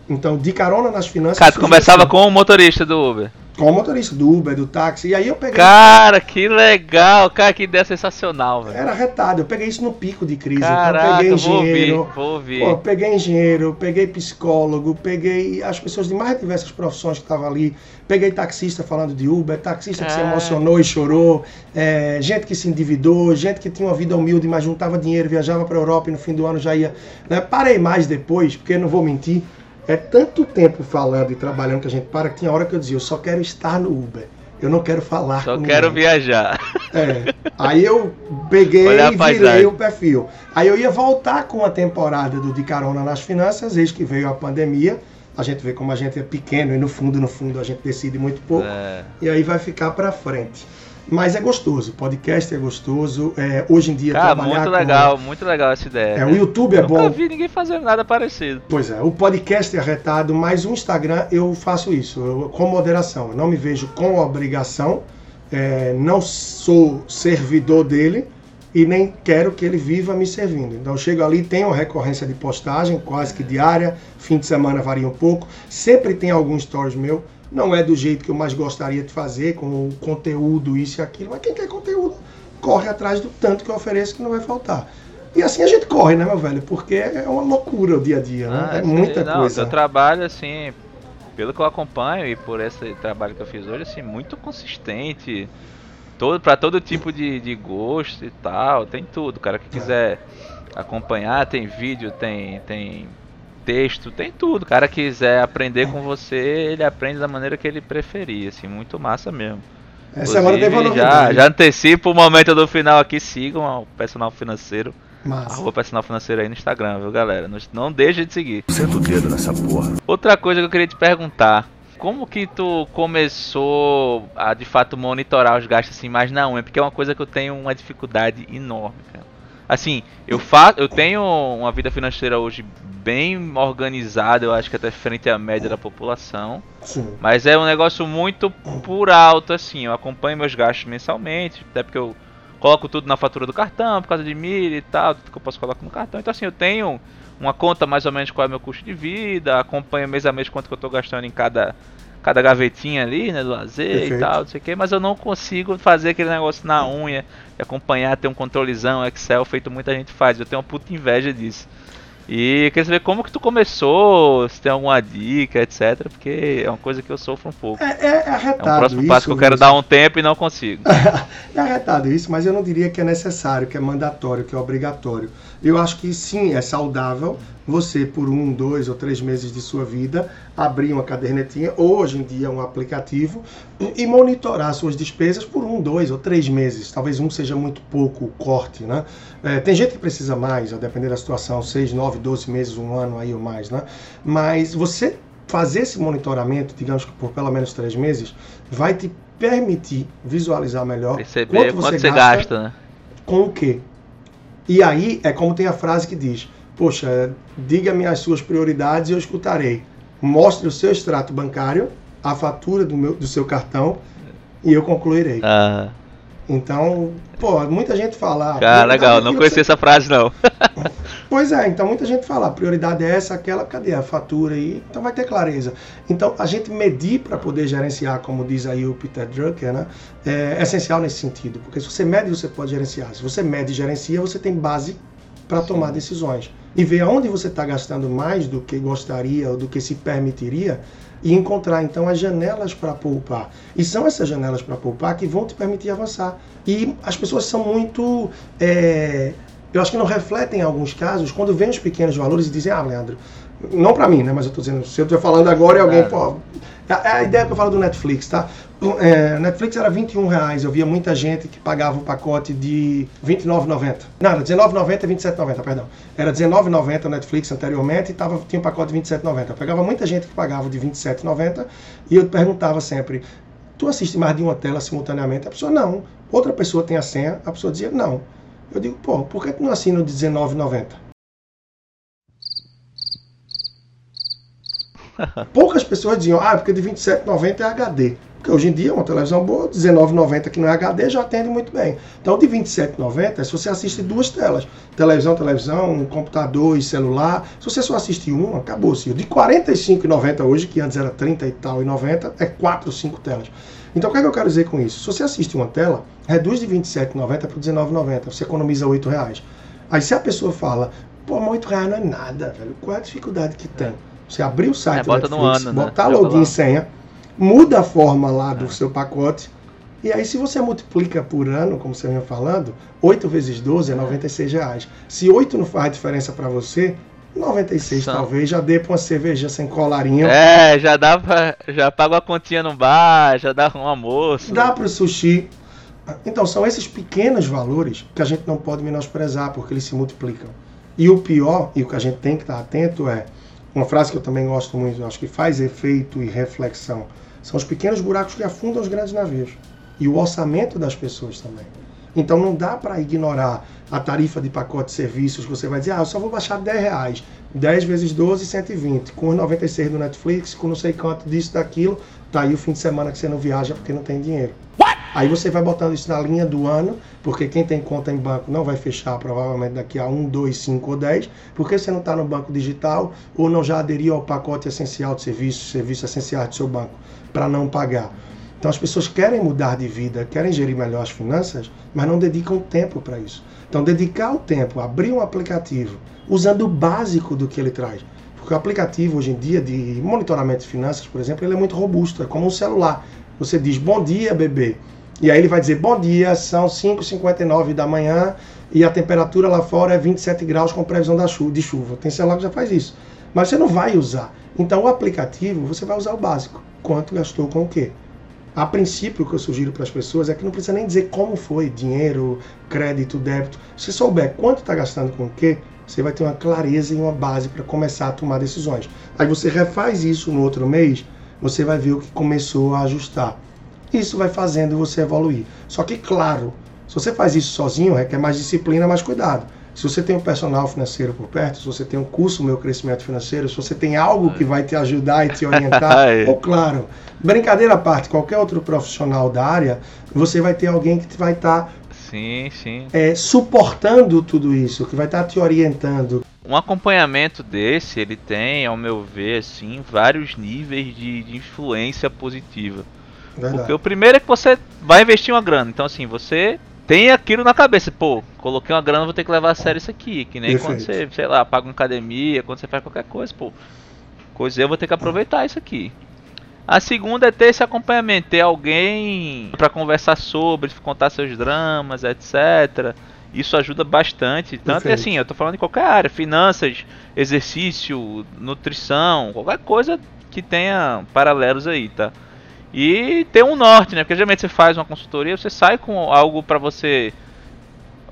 Então, de Carona nas Finanças... Cara, tu conversava com o motorista do Uber? Com o motorista do Uber, do táxi, e aí eu peguei... Cara, que legal, cara, que ideia sensacional, velho. Era retado, eu peguei isso no pico de crise. Caraca, então, eu peguei engenheiro, vou ouvir. Pô, peguei engenheiro, peguei psicólogo, peguei as pessoas de mais diversas profissões que estavam ali, peguei taxista falando de Uber, taxista que se emocionou e chorou, gente que se endividou, gente que tinha uma vida humilde, mas juntava dinheiro, viajava para a Europa e no fim do ano já ia... Né? Parei mais depois, porque não vou mentir, é tanto tempo falando e trabalhando que a gente para, que tinha hora que eu dizia, eu só quero estar no Uber, eu não quero falar com ninguém. Só quero viajar. Aí eu peguei e virei o perfil. Aí eu ia voltar com a temporada do De Carona nas Finanças, eis que veio a pandemia, a gente vê como a gente é pequeno e no fundo a gente decide muito pouco, e aí vai ficar pra frente. Mas é gostoso, podcast é gostoso, hoje em dia trabalhar muito legal essa ideia. O YouTube é bom. Nunca vi ninguém fazendo nada parecido. Pois é, o podcast é retado, mas o Instagram eu faço isso, com moderação. Eu não me vejo com obrigação, não sou servidor dele e nem quero que ele viva me servindo. Então eu chego ali, tenho uma recorrência de postagem, quase que diária, fim de semana varia um pouco, sempre tem algum stories meu. Não é do jeito que eu mais gostaria de fazer, com o conteúdo, isso e aquilo, mas quem quer conteúdo corre atrás do tanto que eu ofereço, que não vai faltar. E assim a gente corre, né, meu velho? Porque é uma loucura o dia a dia, né? É muita coisa. Eu trabalho, assim, pelo que eu acompanho e por esse trabalho que eu fiz hoje, assim, muito consistente, para todo tipo de gosto e tal, tem tudo. O cara que quiser acompanhar, tem vídeo, tem texto, tem tudo. O cara quiser aprender com você, ele aprende da maneira que ele preferir, assim, muito massa mesmo. Essa hora teve uma novidade. Já antecipo o momento do final aqui, sigam o Personal Financeiro, arroba Personal Financeiro aí no Instagram, viu, galera? Não deixa de seguir. Senta o dedo nessa porra. Outra coisa que eu queria te perguntar, como que tu começou a, de fato, monitorar os gastos assim, mas não, é porque é uma coisa que eu tenho uma dificuldade enorme, cara. Assim, eu tenho uma vida financeira hoje bem organizada, eu acho que até frente à média da população. Sim. Mas é um negócio muito por alto, assim, eu acompanho meus gastos mensalmente, até porque eu coloco tudo na fatura do cartão, por causa de milha e tal, tudo que eu posso colocar no cartão. Então assim, eu tenho uma conta mais ou menos qual é o meu custo de vida, acompanho mês a mês quanto que eu tô gastando em cada gavetinha ali, né, do lazer. Perfeito. E tal, não sei o que, mas eu não consigo fazer aquele negócio na unha, acompanhar, ter um controlezão, Excel, feito muita gente faz, eu tenho uma puta inveja disso. E eu queria saber como que tu começou, se tem alguma dica, etc, porque é uma coisa que eu sofro um pouco. Arretado é um próximo passo que eu quero dar um tempo e não consigo. É arretado isso, mas eu não diria que é necessário, que é mandatório, que é obrigatório. Eu acho que sim, é saudável você, por 1, 2 ou 3 meses de sua vida, abrir uma cadernetinha, ou hoje em dia um aplicativo, e monitorar suas despesas por 1, 2 ou 3 meses. Talvez 1 seja muito pouco o corte, né? Tem gente que precisa mais, a depender da situação, 6, 9, 12 meses, 1 ano aí ou mais, né? Mas você fazer esse monitoramento, digamos que por pelo menos 3 meses, vai te permitir visualizar melhor quanto você gasta, né? Com o quê? E aí é como tem a frase que diz: poxa, diga-me as suas prioridades e eu escutarei. Mostre o seu extrato bancário, a fatura do seu cartão e eu concluirei. Então, muita gente fala... legal, não conhecia essa frase não. Pois é, então muita gente fala, a prioridade é essa, aquela, cadê a fatura aí? Então vai ter clareza. Então a gente medir para poder gerenciar, como diz aí o Peter Drucker, né? É essencial nesse sentido, porque se você mede, você pode gerenciar. Se você mede e gerencia, você tem base para tomar decisões. E ver aonde você está gastando mais do que gostaria ou do que se permitiria e encontrar, então, as janelas para poupar. E são essas janelas para poupar que vão te permitir avançar. E as pessoas são muito... eu acho que não refletem em alguns casos, quando vêm os pequenos valores e dizem, Leandro, não para mim, né, mas eu estou dizendo, se eu estiver falando agora e alguém... A ideia que eu falo do Netflix, tá? Netflix era R$21, eu via muita gente que pagava o pacote de R$29,90. Não, era R$19,90 e R$27,90, perdão. Era R$19,90 o Netflix anteriormente e tinha um pacote de R$27,90. Eu pegava muita gente que pagava de R$27,90 e eu perguntava sempre, tu assiste mais de uma tela simultaneamente? A pessoa, não. Outra pessoa tem a senha? A pessoa dizia, não. Eu digo, por que tu não assina o de R$19,90? Poucas pessoas diziam, porque de R$27,90 é HD. Porque hoje em dia uma televisão boa, R$19,90 que não é HD, já atende muito bem. Então de R$27,90 é se você assiste 2 telas. Televisão, computador e celular. Se você só assistir uma, acabou-se. De R$45,90 hoje, que antes era 30 e tal e 90, é 4, 5 telas. Então o que é que eu quero dizer com isso? Se você assiste uma tela, reduz de R$27,90 para R$19,90. Você economiza R$8. Aí se a pessoa fala, mas R$8 não é nada, velho. Qual é a dificuldade que tem? Você abrir o site do Netflix, botar login e senha, muda a forma lá do seu pacote, e aí se você multiplica por ano, como você vinha falando, 8 vezes 12 é R$96. Se 8 não faz diferença para você, 96 talvez já dê pra uma cerveja sem colarinho. Já dá pra... já paga uma continha no bar, já dá um almoço. Dá pro sushi. Então são esses pequenos valores que a gente não pode menosprezar, porque eles se multiplicam. E o pior, e o que a gente tem que estar atento é, uma frase que eu também gosto muito, eu acho que faz efeito e reflexão, são os pequenos buracos que afundam os grandes navios. e o orçamento das pessoas também. Então não dá para ignorar a tarifa de pacote de serviços que você vai dizer, ah, eu só vou baixar R$10, 10 vezes 12, 120, com os 96 do Netflix, com não sei quanto disso, daquilo, tá aí o fim de semana que você não viaja porque não tem dinheiro. Aí você vai botando isso na linha do ano, porque quem tem conta em banco não vai fechar provavelmente daqui a 1, 2, 5 ou 10, porque você não está no banco digital ou não já aderiu ao pacote essencial de serviços, serviços essenciais do seu banco, para não pagar. Então as pessoas querem mudar de vida, querem gerir melhor as finanças, mas não dedicam tempo para isso. Então dedicar o tempo, abrir um aplicativo, usando o básico do que ele traz. Porque o aplicativo hoje em dia de monitoramento de finanças, por exemplo, ele é muito robusto, é como um celular. Você diz, bom dia, bebê. E aí ele vai dizer, bom dia, são 5h59 da manhã e a temperatura lá fora é 27 graus com previsão de chuva. Tem celular que já faz isso. Mas você não vai usar. Então o aplicativo, você vai usar o básico. Quanto gastou com o quê? A princípio, o que eu sugiro para as pessoas é que não precisa nem dizer como foi, dinheiro, crédito, débito. Se você souber quanto está gastando com o quê, você vai ter uma clareza e uma base para começar a tomar decisões. Aí você refaz isso no outro mês, você vai ver o que começou a ajustar. Isso vai fazendo você evoluir. Só que, claro, se você faz isso sozinho, requer mais disciplina, mais cuidado. Se você tem um personal financeiro por perto, se você tem um curso Meu Crescimento Financeiro, se você tem algo que vai te ajudar e te orientar, ou claro, brincadeira à parte, qualquer outro profissional da área, você vai ter alguém que vai estar suportando tudo isso, que vai estar te orientando. Um acompanhamento desse, ele tem, ao meu ver, assim, vários níveis de influência positiva. Verdade. Porque o primeiro é que você vai investir uma grana, então assim, você... tem aquilo na cabeça, pô, coloquei uma grana, vou ter que levar a sério isso aqui, que nem quando você, sei lá, paga uma academia, quando você faz qualquer coisa, pô, eu vou ter que aproveitar isso aqui. A segunda é ter esse acompanhamento, ter alguém pra conversar sobre, contar seus dramas, etc. Isso ajuda bastante, tanto que assim, eu tô falando de qualquer área, finanças, exercício, nutrição, qualquer coisa que tenha paralelos aí, tá? E ter um norte, né? Porque geralmente você faz uma consultoria, você sai com algo para você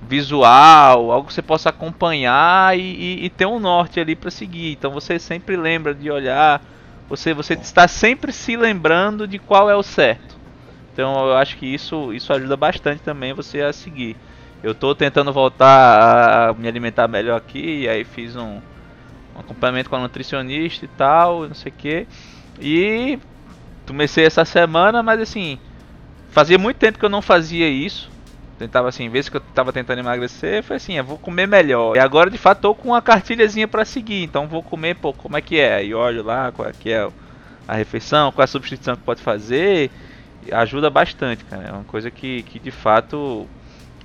visual, algo que você possa acompanhar e ter um norte ali para seguir. Então você sempre lembra de olhar, você está sempre se lembrando de qual é o certo. Então eu acho que isso ajuda bastante também você a seguir. Eu tô tentando voltar a me alimentar melhor aqui, e aí fiz um acompanhamento com a nutricionista e tal, não sei o que. E... comecei essa semana, mas assim, fazia muito tempo que eu não fazia isso. Tentava assim, vezes que eu tava tentando emagrecer, foi assim, eu vou comer melhor. E agora de fato tô com uma cartilhazinha pra seguir, então vou comer, pô, como é que é? E olho lá, qual é que é a refeição, qual é a substituição que pode fazer. Ajuda bastante, cara, é uma coisa que de fato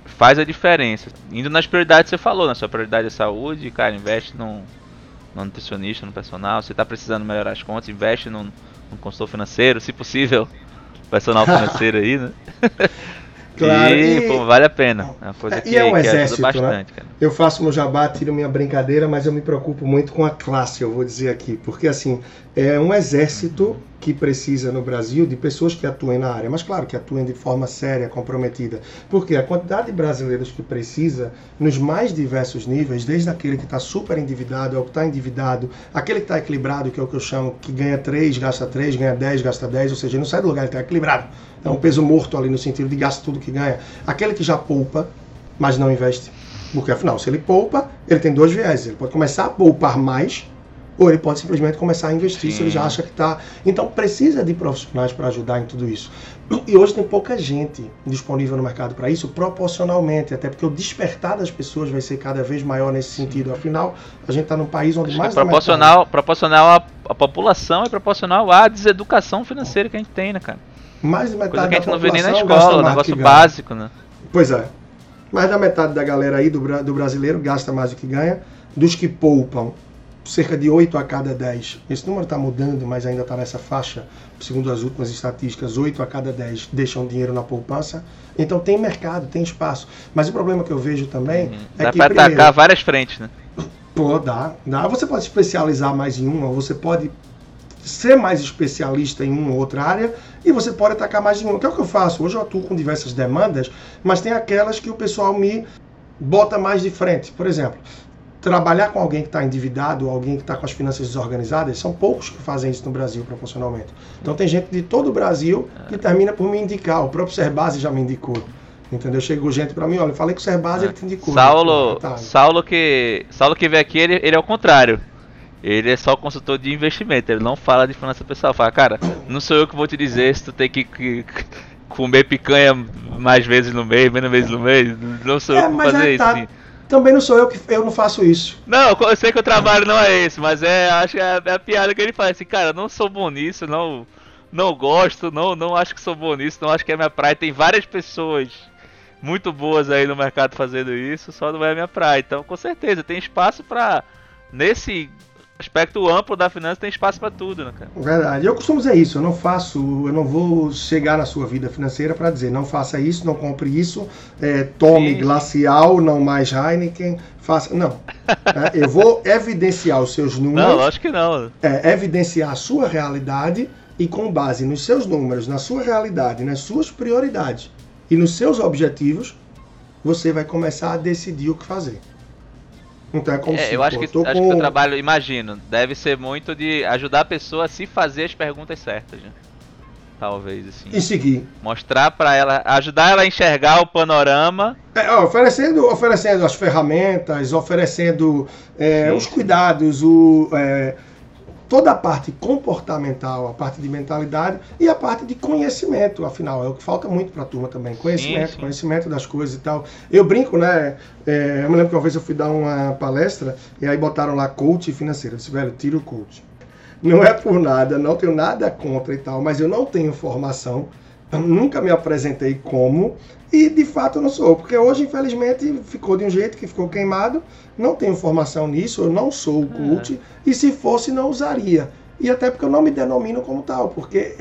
faz a diferença. Indo nas prioridades que você falou, na sua prioridade é saúde, cara, investe no nutricionista, no personal. Você tá precisando melhorar as contas, investe no consultor financeiro, se possível, personal financeiro aí, né? Claro. E pô, vale a pena. É uma coisa que, é um exército, ajuda bastante, né? Cara, eu faço meu jabá, tiro minha brincadeira, mas eu me preocupo muito com a classe, eu vou dizer aqui, porque assim, é um exército que precisa no Brasil de pessoas que atuem na área, mas claro, que atuem de forma séria, comprometida, porque a quantidade de brasileiros que precisa, nos mais diversos níveis, desde aquele que está super endividado, ao que está endividado, aquele que está equilibrado, que é o que eu chamo, que ganha 3, gasta 3, ganha 10, gasta 10, ou seja, ele não sai do lugar, ele está equilibrado, é um peso morto ali no sentido de gasta tudo que ganha, aquele que já poupa, mas não investe, porque afinal, se ele poupa, ele tem dois viés, ele pode começar a poupar mais, ou ele pode simplesmente começar a investir, se ele já acha que está... Então precisa de profissionais para ajudar em tudo isso. E hoje tem pouca gente disponível no mercado para isso, proporcionalmente, até porque o despertar das pessoas vai ser cada vez maior nesse sentido. Afinal, a gente está num país onde mais... Proporcional à população e proporcional à deseducação financeira que a gente tem, né, cara? Mais de metade da população... Coisa que a gente não vê nem na escola, um negócio básico, né? Pois é. Mais da metade da galera aí, do brasileiro, gasta mais do que ganha. Dos que poupam, cerca de 8 a cada 10, esse número está mudando, mas ainda está nessa faixa, segundo as últimas estatísticas, 8 a cada 10 deixam dinheiro na poupança, então tem mercado, tem espaço, mas o problema que eu vejo também é que... Dá para atacar várias frentes, né? Pô, dá, você pode se especializar mais em uma, você pode ser mais especialista em uma ou outra área, e você pode atacar mais em uma, que é o que eu faço, hoje eu atuo com diversas demandas, mas tem aquelas que o pessoal me bota mais de frente, por exemplo... trabalhar com alguém que está endividado, alguém que está com as finanças desorganizadas, são poucos que fazem isso no Brasil proporcionalmente. Então tem gente de todo o Brasil que termina por me indicar, o próprio Cerbasi já me indicou. Entendeu? Chegou gente pra mim, olha, eu falei que o Cerbasi ele te indicou. Saulo que vem aqui, ele é o contrário. Ele é só consultor de investimento, ele não fala de finança pessoal. Fala, cara, não sou eu que vou te dizer se tu tem que comer picanha mais vezes no mês, menos vezes no mês. Não sou eu que vou fazer isso. Tá. Também não sou eu que eu não faço isso. Não, eu sei que o trabalho não é esse, mas acho que é a piada que ele faz. Assim, cara, não sou bom nisso, não gosto, não acho que sou bom nisso, não acho que é minha praia. Tem várias pessoas muito boas aí no mercado fazendo isso, só não é a minha praia. Então, com certeza, tem espaço pra, nesse aspecto amplo da finança, tem espaço pra tudo, né, cara? Verdade. Eu costumo dizer isso, eu não vou chegar na sua vida financeira pra dizer, não faça isso, não compre isso, tome glacial, não mais Heineken, faça... Não. Eu vou evidenciar os seus números... Não, lógico que não. Evidenciar a sua realidade e, com base nos seus números, na sua realidade, nas suas prioridades, e nos seus objetivos, você vai começar a decidir o que fazer. Então é como se... Eu acho que o trabalho, imagino, deve ser muito de ajudar a pessoa a se fazer as perguntas certas, né? Talvez, assim. E seguir. Mostrar pra ela, ajudar ela a enxergar o panorama. Oferecendo as ferramentas, oferecendo os cuidados, toda a parte comportamental, a parte de mentalidade e a parte de conhecimento, afinal, é o que falta muito para a turma também, conhecimento das coisas e tal. Eu brinco, né, eu me lembro que uma vez eu fui dar uma palestra e aí botaram lá coach financeiro, eu disse, velho, tira o coach. Não é por nada, não tenho nada contra e tal, mas eu não tenho formação, eu nunca me apresentei como e de fato eu não sou, porque hoje infelizmente ficou de um jeito que ficou queimado, não tenho formação nisso, eu não sou o coach e se fosse não usaria, e até porque eu não me denomino como tal, porque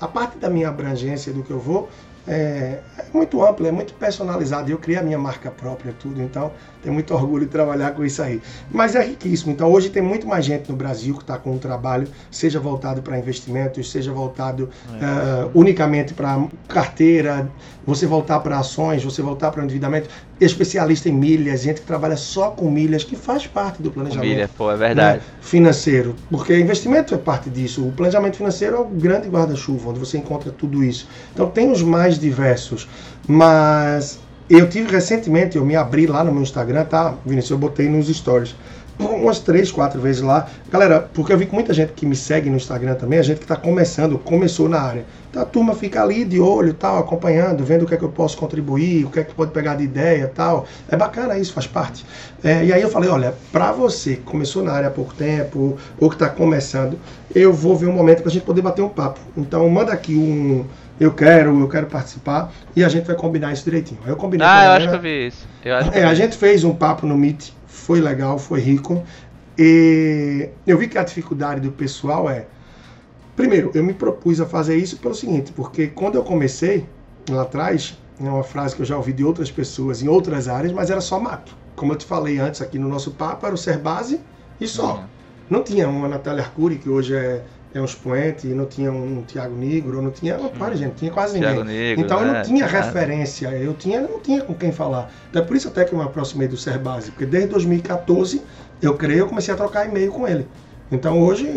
a parte da minha abrangência do que eu vou é muito ampla, é muito personalizada, eu criei a minha marca própria, tudo, então tenho muito orgulho de trabalhar com isso aí, mas é riquíssimo, então hoje tem muito mais gente no Brasil que está com um trabalho, seja voltado para investimentos, seja voltado unicamente para carteira, você voltar para ações, você voltar para endividamento, especialista em milhas, gente que trabalha só com milhas, que faz parte do planejamento é verdade, né, financeiro, porque investimento é parte disso, o planejamento financeiro é o grande guarda-chuva, onde você encontra tudo isso, então tem os mais diversos, mas eu tive recentemente, eu me abri lá no meu Instagram, tá, Vinícius, eu botei nos stories, umas 3-4 vezes lá, galera, porque eu vi que muita gente que me segue no Instagram também, a gente que está começou na área, então a turma fica ali de olho, tal, acompanhando, vendo o que é que eu posso contribuir, o que é que pode pegar de ideia, tal, é bacana isso, faz parte, e aí eu falei, olha, para você que começou na área há pouco tempo, ou que está começando, eu vou ver um momento para a gente poder bater um papo, então manda aqui um, eu quero participar, e a gente vai combinar isso direitinho, eu combinei com a galera, eu acho que eu vi isso, a gente fez um papo no Meet, foi legal, foi rico, e eu vi que a dificuldade do pessoal primeiro, eu me propus a fazer isso pelo seguinte, porque quando eu comecei, lá atrás, é uma frase que eu já ouvi de outras pessoas em outras áreas, mas era só mato, como eu te falei antes aqui no nosso papo, era o Cerbasi e só, não tinha uma Natália Arcuri, que hoje é um expoente, não tinha um Tiago Nigro, não tinha várias gente, tinha quase Thiago ninguém. Nigro, então eu não tinha referência, eu não tinha com quem falar. Então é por isso até que eu me aproximei do Cerbasi, porque desde 2014 eu comecei a trocar e-mail com ele. Então hoje,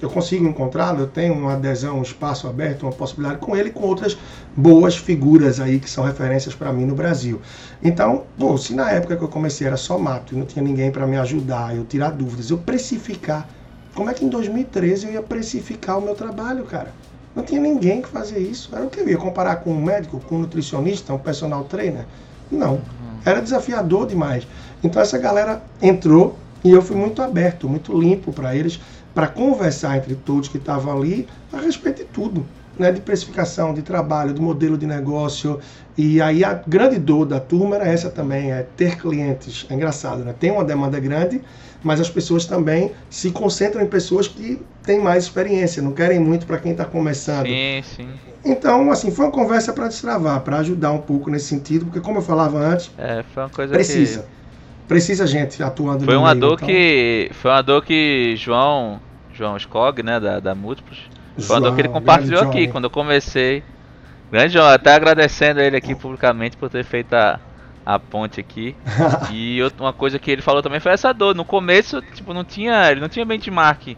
eu consigo encontrá-lo, eu tenho uma adesão, um espaço aberto, uma possibilidade com ele e com outras boas figuras aí que são referências para mim no Brasil. Então, se na época que eu comecei era só mato e não tinha ninguém para me ajudar, eu tirar dúvidas, eu precificar. Como é que em 2013 eu ia precificar o meu trabalho, cara? Não tinha ninguém que fazia isso. Era o que eu ia comparar com um médico, com um nutricionista, um personal trainer? Não. Era desafiador demais. Então essa galera entrou e eu fui muito aberto, muito limpo para eles, para conversar entre todos que estavam ali a respeito de tudo, né? De precificação, de trabalho, de modelo de negócio. E aí a grande dor da turma era essa também, é ter clientes. É engraçado, né? Tem uma demanda grande, mas as pessoas também se concentram em pessoas que têm mais experiência, não querem muito para quem está começando. Sim. Então, assim, foi uma conversa para destravar, para ajudar um pouco nesse sentido, porque como eu falava antes, foi uma coisa precisa gente atuando. Foi uma dor que João Skog, né, da Múltiplos, foi uma dor que ele compartilhou aqui quando eu comecei. Grande João, até agradecendo a ele aqui publicamente por ter feito a a ponte aqui. E uma coisa que ele falou também foi essa dor. No começo, tipo, ele não tinha benchmark,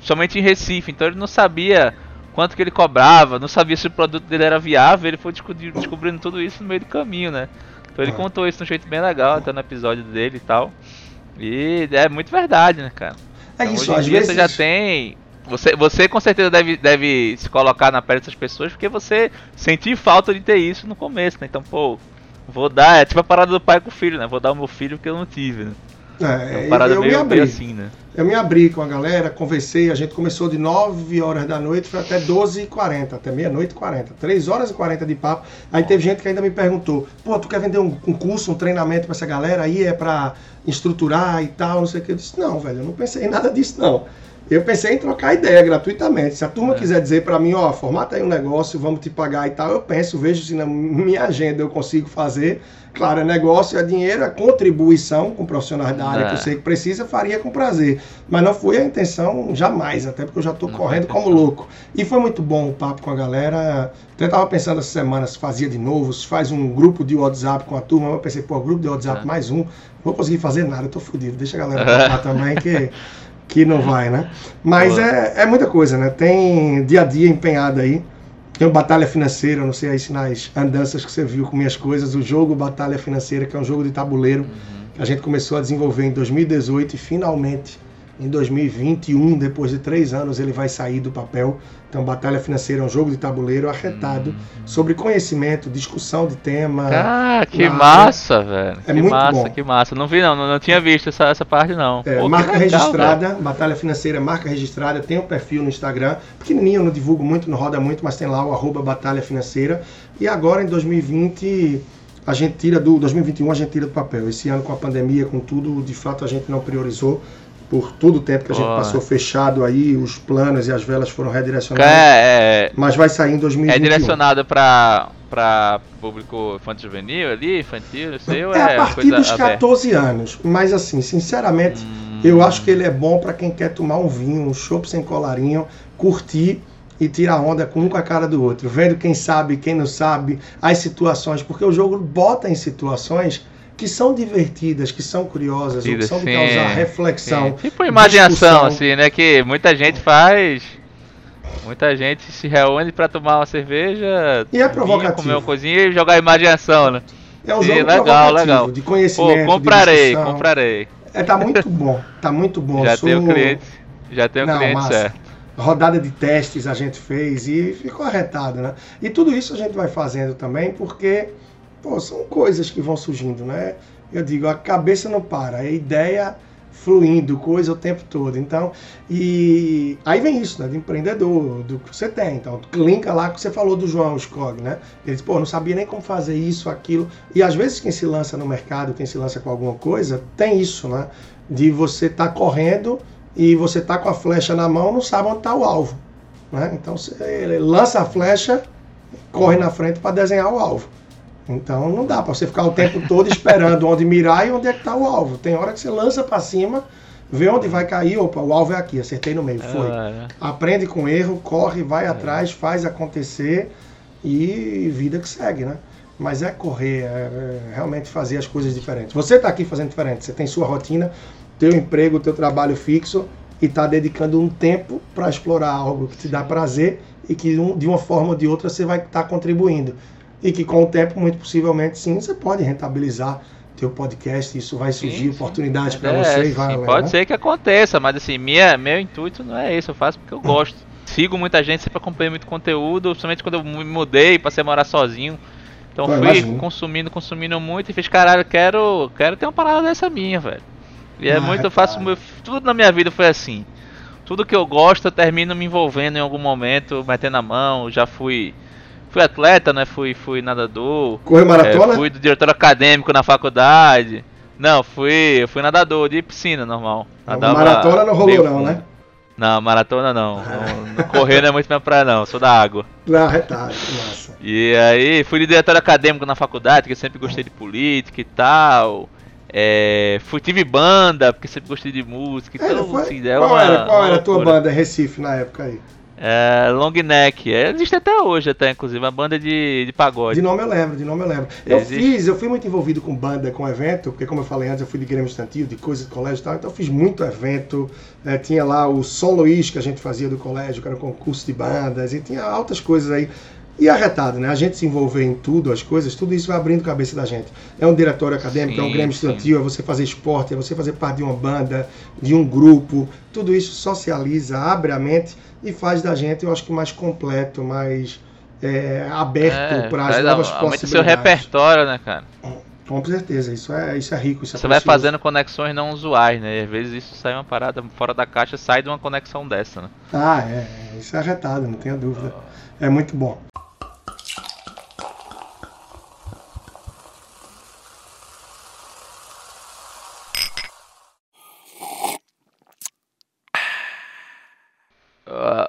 somente em Recife, então ele não sabia quanto que ele cobrava, não sabia se o produto dele era viável, ele foi descobrindo tudo isso no meio do caminho, né? Então ele contou isso de um jeito bem legal, até no episódio dele e tal. E é muito verdade, né, cara? É isso, então, hoje em dia você já tem... Você com certeza deve se colocar na pele dessas pessoas, porque você sentiu falta de ter isso no começo, né? Então, pô, vou dar... É tipo a parada do pai com o filho, né? Vou dar o meu filho porque eu não tive, né? É, parada eu meio, me abri, meio assim, né? Eu me abri com a galera, conversei, a gente começou de 9 horas da noite, foi até 12h40, até meia-noite e 40, 3 horas e 40 de papo. Aí teve gente que ainda me perguntou, pô, tu quer vender um curso, um treinamento pra essa galera aí, é pra estruturar e tal, não sei o que. Eu disse, não, velho, eu não pensei em nada disso, não. Eu pensei em trocar ideia gratuitamente. Se a turma quiser dizer pra mim, ó, formata aí um negócio, vamos te pagar e tal, eu penso, vejo se na minha agenda eu consigo fazer. Claro, é negócio, é dinheiro, é contribuição com profissionais da área que eu sei que precisa, faria com prazer. Mas não foi a intenção jamais, até porque eu já tô correndo como louco. E foi muito bom o papo com a galera. Até tava pensando essa semana se fazia de novo, se faz um grupo de WhatsApp com a turma. Eu pensei, pô, grupo de WhatsApp mais um, não vou conseguir fazer nada, eu tô fodido. Deixa a galera falar também que não vai, né? Mas é muita coisa, né? Tem dia a dia empenhado aí. Tem o Batalha Financeira, não sei aí se nas andanças que você viu com minhas coisas, o jogo Batalha Financeira, que é um jogo de tabuleiro que a gente começou a desenvolver em 2018 e finalmente em 2021, depois de 3 anos, ele vai sair do papel. Então, Batalha Financeira é um jogo de tabuleiro arretado sobre conhecimento, discussão de tema. Ah, que massa, velho. É muito bom. Que massa. Não vi, não tinha visto essa parte, não. É, pô, marca registrada, velho. Batalha Financeira, marca registrada. Tem um perfil no Instagram, pequenininho, eu não divulgo muito, não roda muito, mas tem lá o @batalhafinanceira. E agora, em 2020... A gente tira do 2021, a gente tira do papel. Esse ano, com a pandemia, com tudo, de fato, a gente não priorizou. Por todo o tempo que a gente passou fechado aí, os planos e as velas foram redirecionados. Mas vai sair em 2021. É direcionado para público infantil juvenil ali, infantil, não sei. É a partir dos 14 anos. Mas assim, sinceramente, eu acho que ele é bom para quem quer tomar um vinho, um chopp sem colarinho, curtir e tirar onda com um com a cara do outro. Vendo quem sabe, quem não sabe, as situações. Porque o jogo bota em situações que são divertidas, que são curiosas, que são de causar reflexão. Tipo imaginação, assim, né? Que muita gente faz. Muita gente se reúne pra tomar uma cerveja, e é provocativo, comer uma coisinha e jogar imaginação, né? É um jogo legal, de conhecimento. Pô, comprarei. Tá muito bom, Já tem o cliente, certo. Rodada de testes a gente fez e ficou arretado, né? E tudo isso a gente vai fazendo também porque... Pô, são coisas que vão surgindo, né? Eu digo, a cabeça não para, é ideia fluindo, coisa o tempo todo. Então, e aí vem isso, né? De empreendedor, do que você tem. Então, linka lá que você falou do João Scog, né? Ele disse, pô, não sabia nem como fazer isso, aquilo. E às vezes quem se lança no mercado, quem se lança com alguma coisa, tem isso, né? De você tá correndo e você tá com a flecha na mão, não sabe onde tá o alvo, né? Então, você lança a flecha, corre na frente para desenhar o alvo. Então não dá para você ficar o tempo todo esperando onde mirar e onde é que tá o alvo. Tem hora que você lança para cima, vê onde vai cair, opa, o alvo é aqui, acertei no meio, foi. Aprende com erro, corre, vai atrás, faz acontecer e vida que segue, né? Mas é correr, é realmente fazer as coisas diferentes. Você tá aqui fazendo diferente, você tem sua rotina, teu emprego, teu trabalho fixo e tá dedicando um tempo para explorar algo que te dá prazer e que de uma forma ou de outra você vai estar contribuindo. E que com o tempo, muito possivelmente, sim, você pode rentabilizar teu podcast, isso vai surgir oportunidades para você. E vai, pode ser que aconteça, mas assim, meu intuito não é esse, eu faço porque eu gosto. Sigo muita gente, sempre acompanhei muito conteúdo, principalmente quando eu me mudei, passei a morar sozinho. Então fui consumindo muito e fiz, caralho, quero ter uma parada dessa minha, velho. E é muito, eu faço, tudo na minha vida foi assim. Tudo que eu gosto, eu termino me envolvendo em algum momento, metendo a mão, já fui atleta, né? Fui nadador. Correu maratona? Fui do diretor acadêmico na faculdade. Não, fui nadador de piscina, normal. Nadava maratona não rolou não, né? Não, maratona não. Correr não é muito minha praia não, sou da água. Não, retardo, massa. E aí, fui de diretor acadêmico na faculdade, porque sempre gostei de política e tal. Tive banda, porque sempre gostei de música e tudo. Qual era a tua banda Recife na época aí? Long Neck, existe até hoje, até inclusive, uma banda de pagode. De nome eu lembro. Eu fui muito envolvido com banda, com evento, porque como eu falei antes, eu fui de Grêmio Estudantil, de coisa de colégio e tal, então eu fiz muito evento, tinha lá o São Luís que a gente fazia do colégio, que era um concurso de bandas, e tinha altas coisas aí. E arretado, né? A gente se envolver em tudo, as coisas, tudo isso vai abrindo a cabeça da gente. É um diretório acadêmico, é um Grêmio Estudantil, é você fazer esporte, é você fazer parte de uma banda, de um grupo, tudo isso socializa, abre a mente e faz da gente, eu acho que mais completo, mais aberto para as novas possibilidades. Seu repertório, né, cara? Com certeza, isso é rico. Isso você vai fazendo conexões não usuais, né? E às vezes isso sai uma parada fora da caixa, sai de uma conexão dessa, né? Isso é arretado, não tenha dúvida. É muito bom.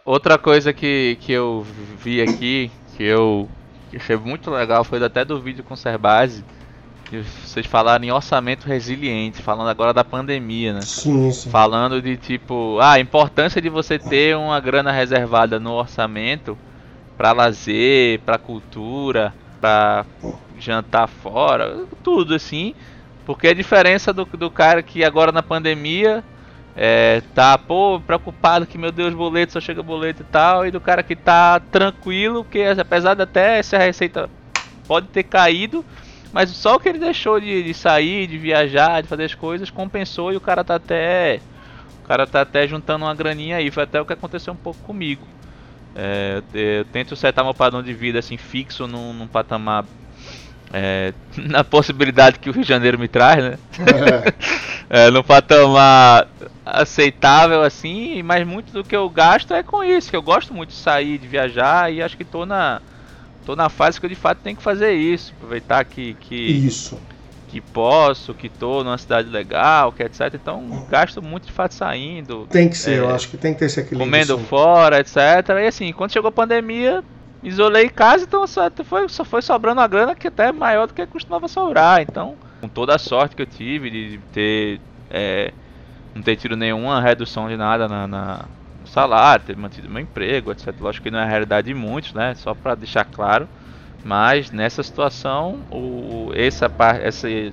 Outra coisa que eu vi aqui, que eu achei muito legal, foi até do vídeo com o Cerbasi, que vocês falaram em orçamento resiliente, falando agora da pandemia, né? Sim. Falando de tipo, a importância de você ter uma grana reservada no orçamento para lazer, para cultura, para jantar fora, tudo assim, porque a diferença do cara que agora na pandemia... preocupado que, meu Deus, boleto, só chega boleto e tal, e do cara que tá tranquilo, porque apesar de até essa receita pode ter caído, mas só o que ele deixou de sair, de viajar, de fazer as coisas, compensou, e o cara tá até juntando uma graninha aí. Foi até o que aconteceu um pouco comigo. Eu tento setar meu padrão de vida assim, fixo num patamar, na possibilidade que o Rio de Janeiro me traz, né? Num patamar aceitável assim, mas muito do que eu gasto é com isso, que eu gosto muito de sair, de viajar, e acho que tô na fase que eu de fato tenho que fazer isso, aproveitar que posso, que tô numa cidade legal, que etc. Então gasto muito de fato saindo. Tem que ser, eu acho que tem que ter esse equilíbrio. Comendo assim, fora, etc. E assim, quando chegou a pandemia, isolei em casa, então só foi sobrando a grana, que até é maior do que costumava sobrar. Então, com toda a sorte que eu tive de ter não ter tido nenhuma redução de nada no salário, ter mantido meu emprego, etc. Lógico que não é a realidade de muitos, né? Só para deixar claro. Mas nessa situação, esse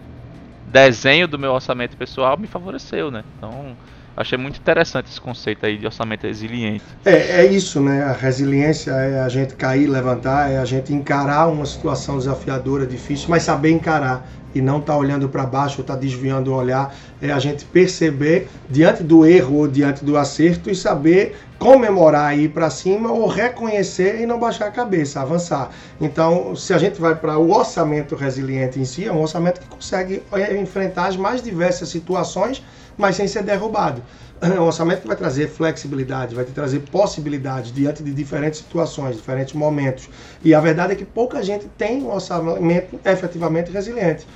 desenho do meu orçamento pessoal me favoreceu, né? Então, achei muito interessante esse conceito aí de orçamento resiliente. É isso, né? A resiliência é a gente cair, levantar, é a gente encarar uma situação desafiadora, difícil, mas saber encarar e não estar olhando para baixo, estar desviando o olhar. É a gente perceber diante do erro ou diante do acerto e saber comemorar e ir para cima, ou reconhecer e não baixar a cabeça, avançar. Então, se a gente vai para o orçamento resiliente em si, é um orçamento que consegue enfrentar as mais diversas situações, mas sem ser derrubado. É um orçamento que vai trazer flexibilidade, vai te trazer possibilidades diante de diferentes situações, diferentes momentos. E a verdade é que pouca gente tem um orçamento efetivamente resiliente.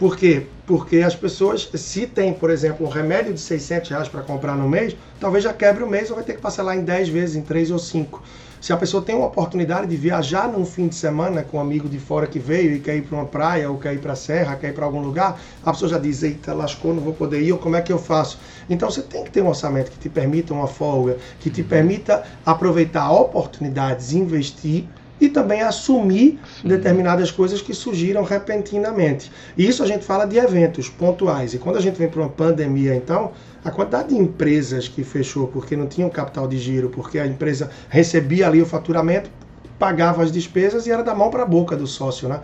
Por quê? Porque as pessoas, se tem, por exemplo, um remédio de R$600 para comprar no mês, talvez já quebre o mês ou vai ter que parcelar em 10 vezes, em 3 ou 5. Se a pessoa tem uma oportunidade de viajar num fim de semana com um amigo de fora que veio e quer ir para uma praia, ou quer ir para a serra, quer ir para algum lugar, a pessoa já diz, eita, lascou, não vou poder ir, ou como é que eu faço? Então você tem que ter um orçamento que te permita uma folga, que te permita aproveitar oportunidades, investir, e também assumir determinadas coisas que surgiram repentinamente. E isso a gente fala de eventos pontuais. E quando a gente vem para uma pandemia, então, a quantidade de empresas que fechou porque não tinham capital de giro, porque a empresa recebia ali o faturamento, pagava as despesas e era da mão para a boca do sócio, né?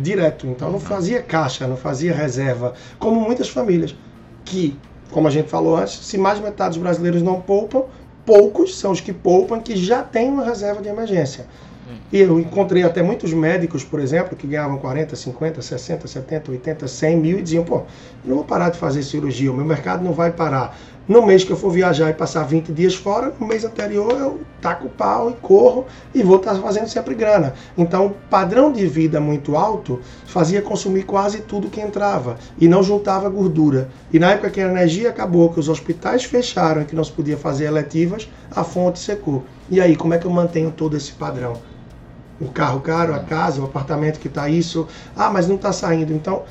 Direto. Então não fazia caixa, não fazia reserva. Como muitas famílias que, como a gente falou antes, se mais metade dos brasileiros não poupam, poucos são os que poupam, que já têm uma reserva de emergência. E eu encontrei até muitos médicos, por exemplo, que ganhavam 40, 50, 60, 70, 80, 100 mil e diziam, pô, não vou parar de fazer cirurgia, o meu mercado não vai parar. No mês que eu for viajar e passar 20 dias fora, no mês anterior eu taco o pau e corro e vou estar fazendo sempre grana. Então, o padrão de vida muito alto fazia consumir quase tudo que entrava e não juntava gordura. E na época que a energia acabou, que os hospitais fecharam e que não se podia fazer eletivas, a fonte secou. E aí, como é que eu mantenho todo esse padrão? O carro caro, a casa, o apartamento que está isso, mas não está saindo. Então,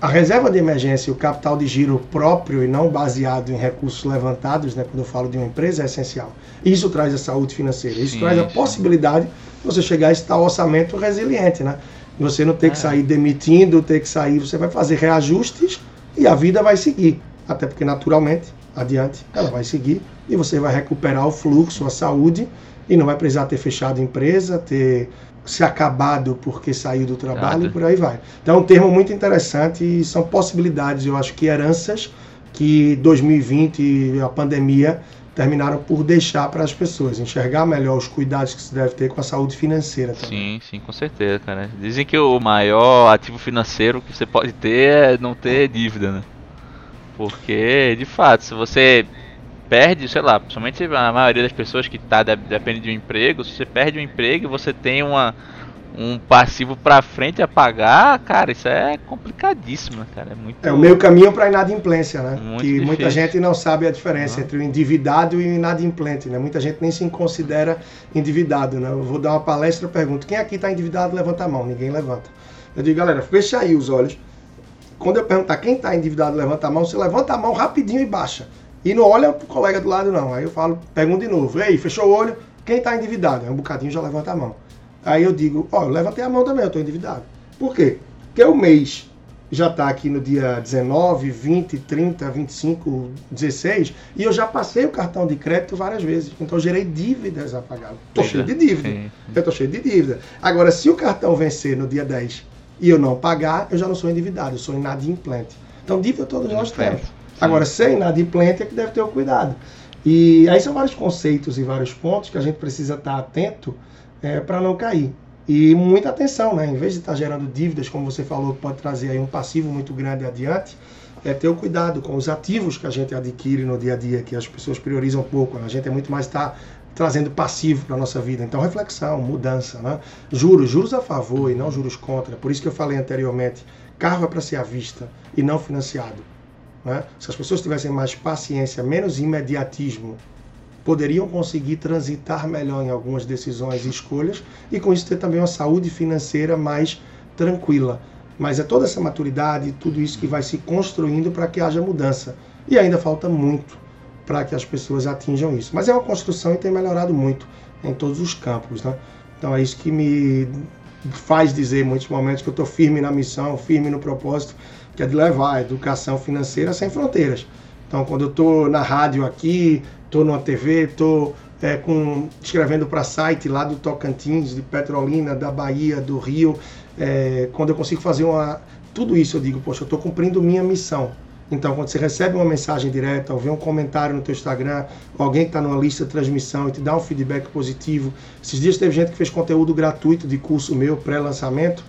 A reserva de emergência e o capital de giro próprio e não baseado em recursos levantados, né, quando eu falo de uma empresa, é essencial. Isso traz a saúde financeira, isso traz a possibilidade de você chegar a esse tal orçamento resiliente, né? Você não ter que sair demitindo, ter que sair, você vai fazer reajustes e a vida vai seguir. Até porque, naturalmente, adiante, ela vai seguir e você vai recuperar o fluxo, a saúde, e não vai precisar ter fechado a empresa, ter se acabado porque saiu do trabalho e por aí vai. Então é um termo muito interessante e são possibilidades, eu acho que heranças que 2020 e a pandemia terminaram por deixar para as pessoas, enxergar melhor os cuidados que se deve ter com a saúde financeira também. Sim, com certeza, cara. Dizem que o maior ativo financeiro que você pode ter é não ter dívida, né? Porque, de fato, se você perde, sei lá, principalmente a maioria das pessoas que depende de um emprego, se você perde um emprego e você tem um passivo pra frente a pagar, cara, isso é complicadíssimo, cara. É muito... é o meio caminho pra inadimplência, né? Muito que difícil. Muita gente não sabe a diferença entre o endividado e o inadimplente, né? Muita gente nem se considera endividado, né? Eu vou dar uma palestra e pergunto, quem aqui tá endividado, levanta a mão. Ninguém levanta. Eu digo, galera, fecha aí os olhos. Quando eu perguntar quem tá endividado, levanta a mão, você levanta a mão rapidinho e baixa. E não olha pro colega do lado, não. Aí eu falo, pergunto de novo. E aí, fechou o olho? Quem tá endividado? Aí um bocadinho já levanta a mão. Aí eu digo, ó, eu levantei a mão também, eu tô endividado. Por quê? Porque o mês já tá aqui no dia 19, 20, 30, 25, 16, e eu já passei o cartão de crédito várias vezes. Então eu gerei dívidas a pagar. Tô cheio de dívida. Eu tô cheio de dívida. Agora, se o cartão vencer no dia 10 e eu não pagar, eu já não sou endividado, eu sou inadimplente. Então dívida todos nós temos. Agora, ser inadimplente é que deve ter o cuidado. E aí são vários conceitos e vários pontos que a gente precisa estar atento para não cair. E muita atenção, né? Em vez de estar gerando dívidas, como você falou, que pode trazer aí um passivo muito grande adiante, é ter o cuidado com os ativos que a gente adquire no dia a dia, que as pessoas priorizam pouco. A gente é muito mais estar trazendo passivo para a nossa vida. Então, reflexão, mudança, né? Juros a favor e não juros contra. Por isso que eu falei anteriormente, carro é para ser à vista e não financiado. Né? Se as pessoas tivessem mais paciência, menos imediatismo, poderiam conseguir transitar melhor em algumas decisões e escolhas e com isso ter também uma saúde financeira mais tranquila. Mas é toda essa maturidade, tudo isso que vai se construindo para que haja mudança. E ainda falta muito para que as pessoas atinjam isso. Mas é uma construção e tem melhorado muito em todos os campos. Né? Então é isso que me faz dizer em muitos momentos que eu estou firme na missão, firme no propósito, que é de levar a educação financeira sem fronteiras. Então, quando eu estou na rádio aqui, estou numa TV, estou escrevendo para site lá do Tocantins, de Petrolina, da Bahia, do Rio, quando eu consigo fazer tudo isso, eu digo, poxa, eu estou cumprindo minha missão. Então, quando você recebe uma mensagem direta, ou vê um comentário no teu Instagram, alguém que está numa lista de transmissão e te dá um feedback positivo. Esses dias teve gente que fez conteúdo gratuito de curso meu, pré-lançamento,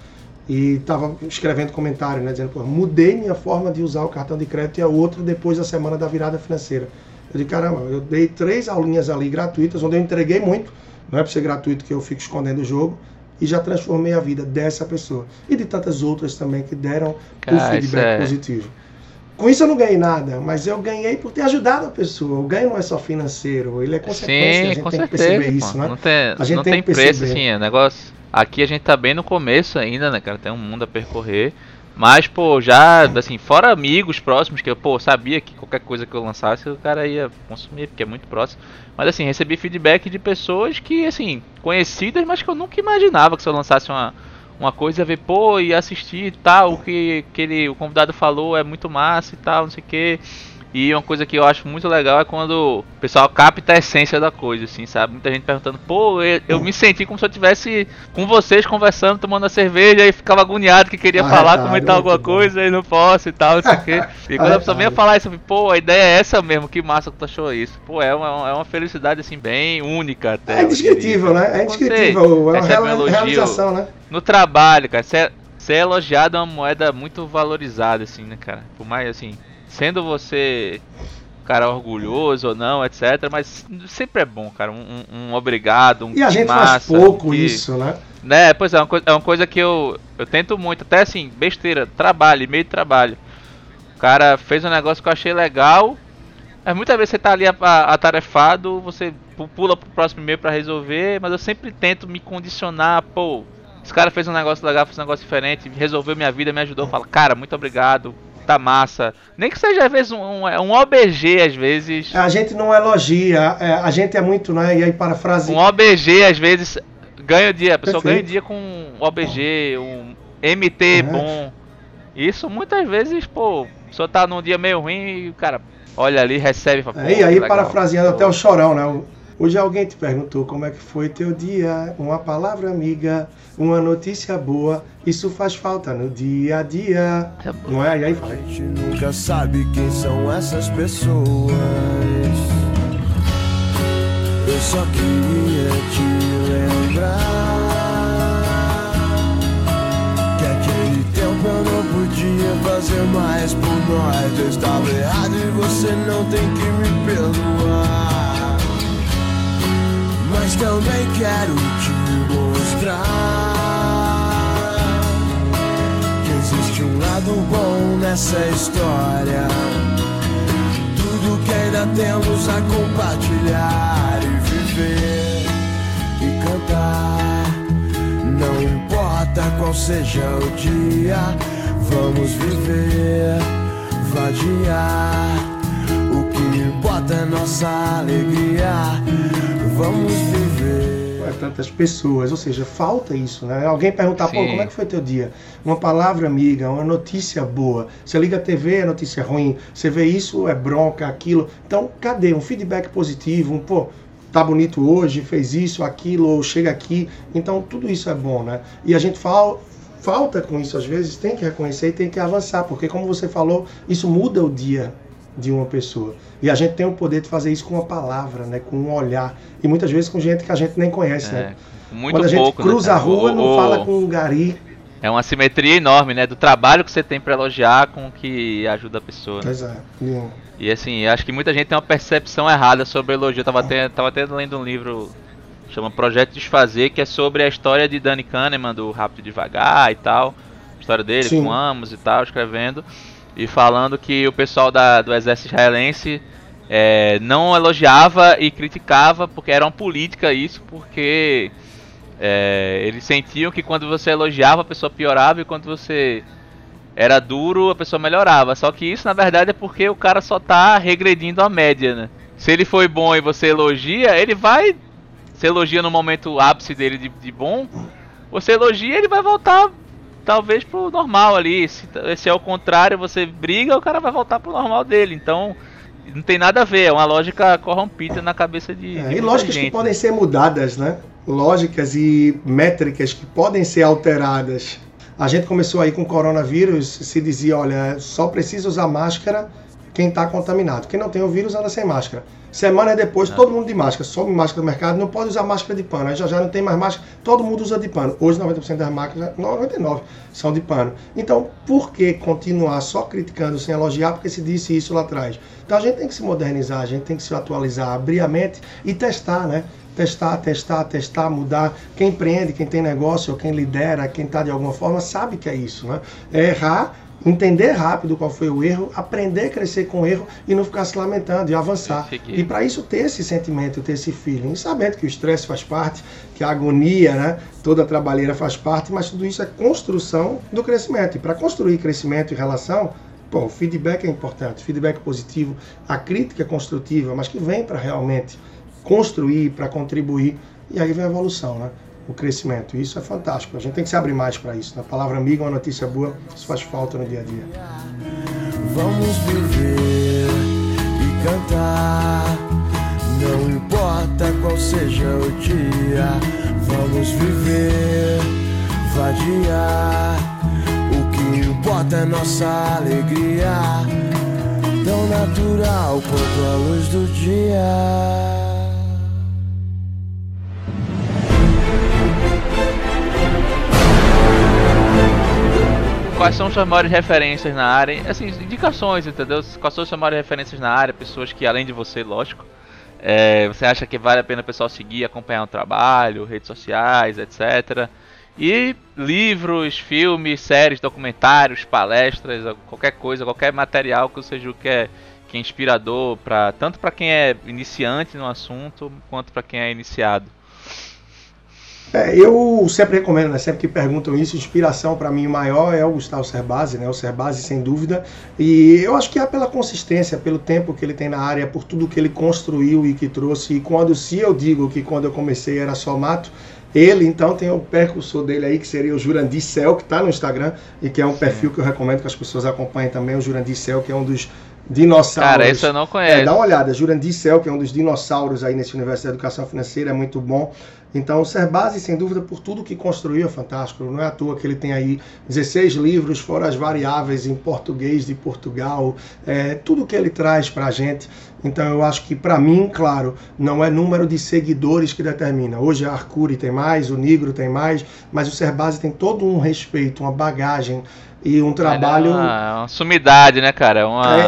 e estava escrevendo comentário, né, dizendo, pô, mudei minha forma de usar o cartão de crédito e a outra depois da semana da virada financeira. Eu disse, caramba, eu dei 3 aulinhas ali gratuitas, onde eu entreguei muito, não é para ser gratuito que eu fico escondendo o jogo, e já transformei a vida dessa pessoa. E de tantas outras também que deram um feedback positivo. Com isso eu não ganhei nada, mas eu ganhei por ter ajudado a pessoa. O ganho não é só financeiro, ele é consequência. Sim, a gente tem certeza, que perceber isso, né? Não tem preço, assim, é negócio... Aqui a gente tá bem no começo ainda, né, cara? Tem um mundo a percorrer. Mas, pô, já, assim, fora amigos próximos, que eu, sabia que qualquer coisa que eu lançasse, o cara ia consumir, porque é muito próximo. Mas, assim, recebi feedback de pessoas que, assim, conhecidas, mas que eu nunca imaginava que se eu lançasse uma coisa, ver, e assistir e tal, o que o convidado falou é muito massa e tal, não sei o quê. E uma coisa que eu acho muito legal é quando o pessoal capta a essência da coisa, assim, sabe? Muita gente perguntando, eu me senti como se eu estivesse com vocês conversando, tomando a cerveja, e ficava agoniado que queria falar, comentar alguma coisa, e não posso e tal, não sei o quê. E quando a pessoa vinha falar isso, a ideia é essa mesmo, que massa que tu achou isso. É uma felicidade, assim, bem única até. É indescritível, né? É indescritível, é uma realização, né? No trabalho, cara, ser elogiado é uma moeda muito valorizada, assim, né, cara? Por mais, assim... Sendo você, cara, orgulhoso ou não, etc. Mas sempre é bom, cara. Um obrigado, um massa. E a gente faz pouco isso, né? Né, pois é. É uma coisa que eu tento muito. Até assim, besteira. Trabalho, meio de trabalho. O cara fez um negócio que eu achei legal. Mas muitas vezes você tá ali atarefado. Você pula pro próximo e-mail pra resolver. Mas eu sempre tento me condicionar. Esse cara fez um negócio legal, fez um negócio diferente, resolveu minha vida, me ajudou. Eu falo, cara, muito obrigado, tá massa. Nem que seja, às vezes, um OBG, às vezes... A gente não elogia, a gente é muito, né, e aí parafrase... Um OBG, às vezes, ganha o dia, a pessoa ganha o dia com um OBG, um MT bom. Isso, muitas vezes, pô, a pessoa tá num dia meio ruim e o cara olha ali, recebe... Fala, e aí, legal, parafraseando até o Chorão, né, hoje alguém te perguntou como é que foi teu dia, uma palavra amiga, uma notícia boa, isso faz falta no dia a dia. Não é? E aí vai. A gente nunca sabe quem são essas pessoas. Eu só queria te lembrar que aquele tempo eu não podia fazer mais por nós. Eu estava errado e você não tem que me perdoar. Mas também quero te mostrar que existe um lado bom nessa história. Tudo que ainda temos a compartilhar e viver e cantar. Não importa qual seja o dia, vamos viver, vadiar. O que importa é nossa alegria. Vamos viver. É tantas pessoas, ou seja, falta isso, né? Alguém perguntar, pô, como é que foi teu dia? Uma palavra amiga, uma notícia boa. Você liga a TV, é notícia ruim. Você vê isso, é bronca, aquilo. Então, cadê? Um feedback positivo, um pô, tá bonito hoje, fez isso, aquilo, ou chega aqui. Então, tudo isso é bom, né? E a gente falta com isso, às vezes, tem que reconhecer e tem que avançar, porque como você falou, isso muda o dia de uma pessoa. E a gente tem o poder de fazer isso com uma palavra, né? Com um olhar. E muitas vezes com gente que a gente nem conhece, né? Muito quando a gente pouco, cruza, né, a rua, não fala com o gari. É uma simetria enorme, né? Do trabalho que você tem para elogiar com o que ajuda a pessoa. Né? Exato. E assim, acho que muita gente tem uma percepção errada sobre elogio. Eu tava até lendo um livro que chama Projeto Desfazer, que é sobre a história de Danny Kahneman, do Rápido e Devagar e tal. A história dele, sim, com Amos e tal, escrevendo. E falando que o pessoal do exército israelense não elogiava e criticava, porque era uma política isso, porque eles sentiam que quando você elogiava a pessoa piorava e quando você era duro a pessoa melhorava. Só que isso na verdade é porque o cara só tá regredindo a média, né? Se ele foi bom e você elogia, ele vai... Se elogia no momento ápice dele de bom, você elogia, ele vai voltar... talvez pro normal ali, se é o contrário, você briga, o cara vai voltar pro normal dele, então não tem nada a ver, é uma lógica corrompida na cabeça de e lógicas gente, que podem ser mudadas, né? Lógicas e métricas que podem ser alteradas. A gente começou aí com o coronavírus, se dizia, olha, só precisa usar máscara quem tá contaminado, quem não tem o vírus anda sem máscara. Semana depois, todo mundo de máscara, sobe máscara do mercado, não pode usar máscara de pano, aí já não tem mais máscara, todo mundo usa de pano. Hoje 90% das máscaras, 99% são de pano. Então, por que continuar só criticando sem elogiar, porque se disse isso lá atrás? Então a gente tem que se modernizar, a gente tem que se atualizar, abrir a mente e testar, né? Testar, mudar. Quem empreende, quem tem negócio, quem lidera, quem está de alguma forma, sabe que é isso, né? É errar, entender rápido qual foi o erro, aprender a crescer com o erro e não ficar se lamentando e avançar. E para isso ter esse sentimento, ter esse feeling, sabendo que o estresse faz parte, que a agonia, né, toda a trabalheira faz parte, mas tudo isso é construção do crescimento. E para construir crescimento e relação, pô, o feedback é importante, feedback positivo, a crítica construtiva, mas que vem para realmente construir, para contribuir, e aí vem a evolução, né? O crescimento, isso é fantástico, a gente tem que se abrir mais para isso, na palavra amiga, uma notícia boa, isso faz falta no dia a dia. Vamos viver e cantar, não importa qual seja o dia, vamos viver, vadiar, o que importa é nossa alegria, tão natural quanto a luz do dia. Quais são as suas maiores referências na área? Assim, indicações, entendeu? Quais são as suas maiores referências na área? Pessoas que, além de você, lógico, você acha que vale a pena o pessoal seguir, acompanhar o trabalho, redes sociais, etc. E livros, filmes, séries, documentários, palestras, qualquer coisa, qualquer material que você julgue que é inspirador, tanto para quem é iniciante no assunto, quanto para quem é iniciado. Eu sempre recomendo, né? Sempre que perguntam isso, inspiração para mim maior é o Gustavo Cerbasi, né? O Cerbasi sem dúvida, e eu acho que é pela consistência, pelo tempo que ele tem na área, por tudo que ele construiu e que trouxe, e quando, se eu digo que quando eu comecei era só mato, ele então tem o percussor dele aí, que seria o Jurandir Sell, que está no Instagram, e que é um perfil que eu recomendo que as pessoas acompanhem também, o Jurandir Sell, que é um dos dinossauros. Cara, essa eu não conheço. Dá uma olhada, Jurandir Sell, que é um dos dinossauros aí nesse universo da educação financeira, é muito bom. Então o Cerbasi, sem dúvida, por tudo que construiu é fantástico, não é à toa que ele tem aí 16 livros, fora as variáveis em português de Portugal, tudo que ele traz pra gente. Então eu acho que para mim, claro, não é número de seguidores que determina. Hoje a Arcuri tem mais, o Nigro tem mais, mas o Cerbasi tem todo um respeito, uma bagagem e um trabalho... Uma sumidade, né, cara?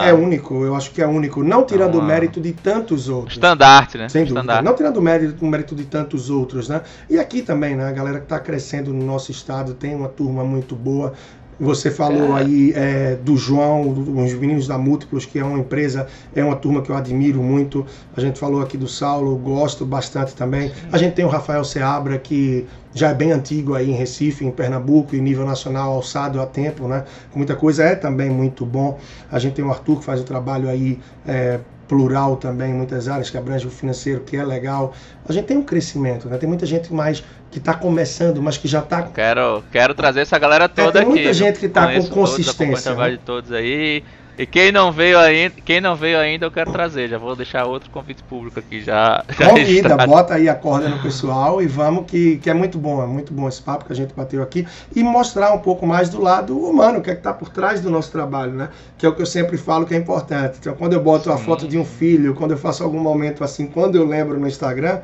É único, eu acho que é único. Não tirando o mérito de tantos outros. Standard, né? Sem dúvida. Standard. Não tirando o mérito de tantos outros, né? E aqui também, né? A galera que está crescendo no nosso estado tem uma turma muito boa. Você falou aí do João, os meninos da Múltiplos, que é uma empresa, é uma turma que eu admiro muito. A gente falou aqui do Saulo, eu gosto bastante também. A gente tem o Rafael Seabra, que já é bem antigo aí em Recife, em Pernambuco, em nível nacional alçado há tempo, né? Muita coisa, é também muito bom. A gente tem o Arthur, que faz o trabalho aí plural também, muitas áreas, que abrange o financeiro, que é legal. A gente tem um crescimento, né? Tem muita gente mais que está começando, mas que já está... Quero trazer essa galera toda aqui. Tem muita gente que está com consistência. Né? De todos aí. E quem não veio ainda, eu quero trazer. Já vou deixar outro convite público aqui já convida, bota aí a corda no pessoal e vamos, que é muito bom esse papo que a gente bateu aqui. E mostrar um pouco mais do lado humano, o que é que está por trás do nosso trabalho, né? Que é o que eu sempre falo que é importante. Então, quando eu boto a foto de um filho, quando eu faço algum momento assim, quando eu lembro no Instagram...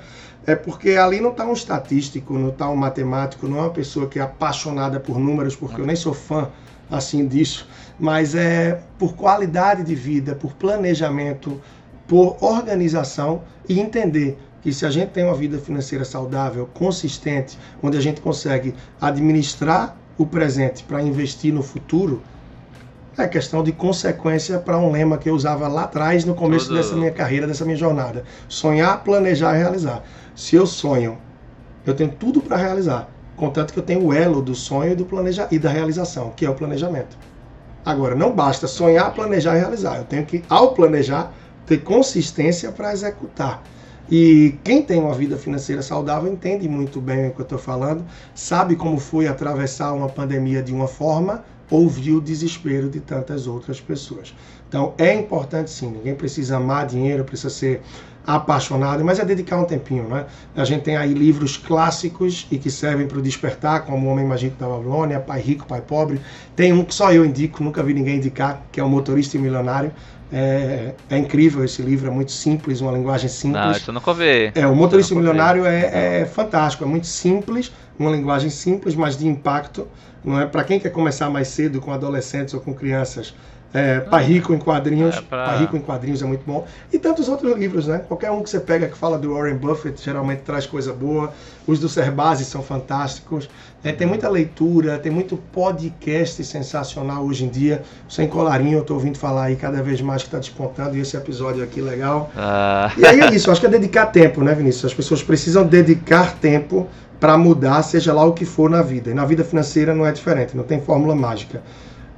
É porque ali não está um estatístico, não está um matemático, não é uma pessoa que é apaixonada por números, porque eu nem sou fã assim disso, mas é por qualidade de vida, por planejamento, por organização e entender que se a gente tem uma vida financeira saudável, consistente, onde a gente consegue administrar o presente para investir no futuro, é questão de consequência para um lema que eu usava lá atrás, no começo dessa minha carreira, dessa minha jornada. Sonhar, planejar e realizar. Se eu sonho, eu tenho tudo para realizar. Contanto que eu tenho o elo do sonho e da realização, que é o planejamento. Agora, não basta sonhar, planejar e realizar. Eu tenho que, ao planejar, ter consistência para executar. E quem tem uma vida financeira saudável entende muito bem o que eu estou falando, sabe como foi atravessar uma pandemia de uma forma, ouvir o desespero de tantas outras pessoas. Então é importante sim, ninguém precisa amar dinheiro, precisa ser apaixonado, mas é dedicar um tempinho, né? A gente tem aí livros clássicos e que servem para o despertar, como O Homem Mais Rico da Babilônia, Pai Rico, Pai Pobre. Tem um que só eu indico, nunca vi ninguém indicar, que é O Motorista Milionário. É incrível esse livro, é muito simples, uma linguagem simples. Não, isso eu nunca vi. O Motorista Milionário é fantástico, é muito simples, uma linguagem simples, mas de impacto. Não é para quem quer começar mais cedo, com adolescentes ou com crianças. Pai Rico em Quadrinhos, Pai Rico em Quadrinhos é muito bom. E tantos outros livros, né? Qualquer um que você pega que fala do Warren Buffett, geralmente traz coisa boa. Os do Cerbasi são fantásticos. Tem muita leitura, tem muito podcast sensacional hoje em dia. Sem Colarinho, eu tô ouvindo falar aí cada vez mais que tá despontando. E esse episódio aqui legal. E aí é isso, acho que é dedicar tempo, né, Vinícius? As pessoas precisam dedicar tempo para mudar, seja lá o que for na vida. E na vida financeira não é diferente, não tem fórmula mágica.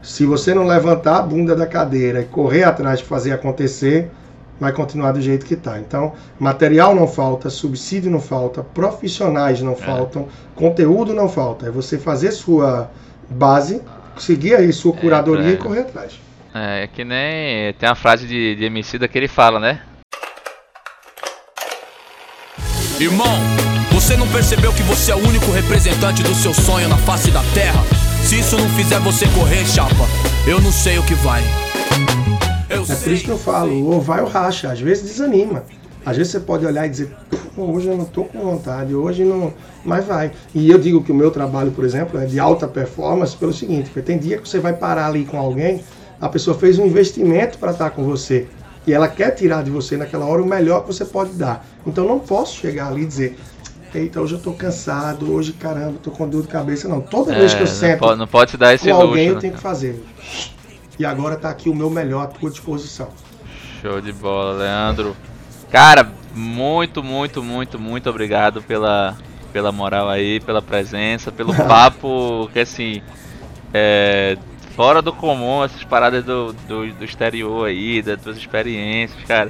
Se você não levantar a bunda da cadeira e correr atrás de fazer acontecer, vai continuar do jeito que está. Então, material não falta, subsídio não falta, profissionais não faltam, conteúdo não falta. É você fazer sua base, seguir aí sua curadoria e correr atrás. É que nem... Tem uma frase de Emicida que ele fala, né? Irmão, você não percebeu que você é o único representante do seu sonho na face da terra? Se isso não fizer você correr, chapa, eu não sei o que vai. É por isso que eu falo, ou vai ou racha, às vezes desanima. Às vezes você pode olhar e dizer, hoje eu não estou com vontade, hoje não... Mas vai. E eu digo que o meu trabalho, por exemplo, é de alta performance pelo seguinte, porque tem dia que você vai parar ali com alguém, a pessoa fez um investimento para estar com você, e ela quer tirar de você naquela hora o melhor que você pode dar. Então não posso chegar ali e dizer... Eita, hoje eu tô cansado, hoje, caramba, tô com dor de cabeça, não. Toda vez que eu sento não pode se dar esse com alguém, luxo, eu tenho que fazer. E agora tá aqui o meu melhor à tua disposição. Show de bola, Leandro. Cara, muito obrigado pela... pela moral aí, pela presença, pelo papo, que assim, fora do comum, essas paradas do exterior aí, das tuas experiências, cara.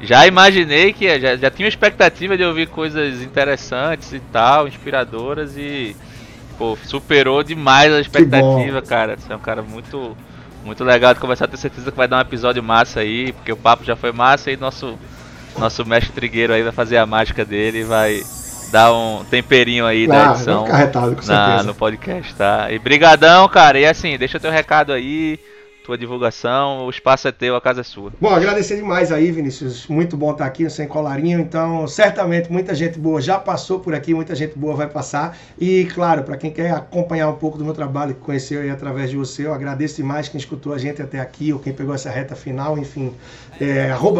Já imaginei que, já tinha expectativa de ouvir coisas interessantes e tal, inspiradoras e, pô, superou demais a expectativa, cara. Você é um cara muito, muito legal de conversar, tenho certeza que vai dar um episódio massa aí, porque o papo já foi massa e nosso mestre trigueiro aí vai fazer a mágica dele e vai dar um temperinho aí da edição no podcast, tá? E brigadão, cara, e assim, deixa teu recado aí, tua divulgação, o espaço é teu, a casa é sua. Bom, agradecer demais aí, Vinícius, muito bom estar aqui no Sem Colarinho, então certamente muita gente boa já passou por aqui, muita gente boa vai passar, e claro, para quem quer acompanhar um pouco do meu trabalho, que conheceu aí através de você, eu agradeço demais quem escutou a gente até aqui, ou quem pegou essa reta final, enfim,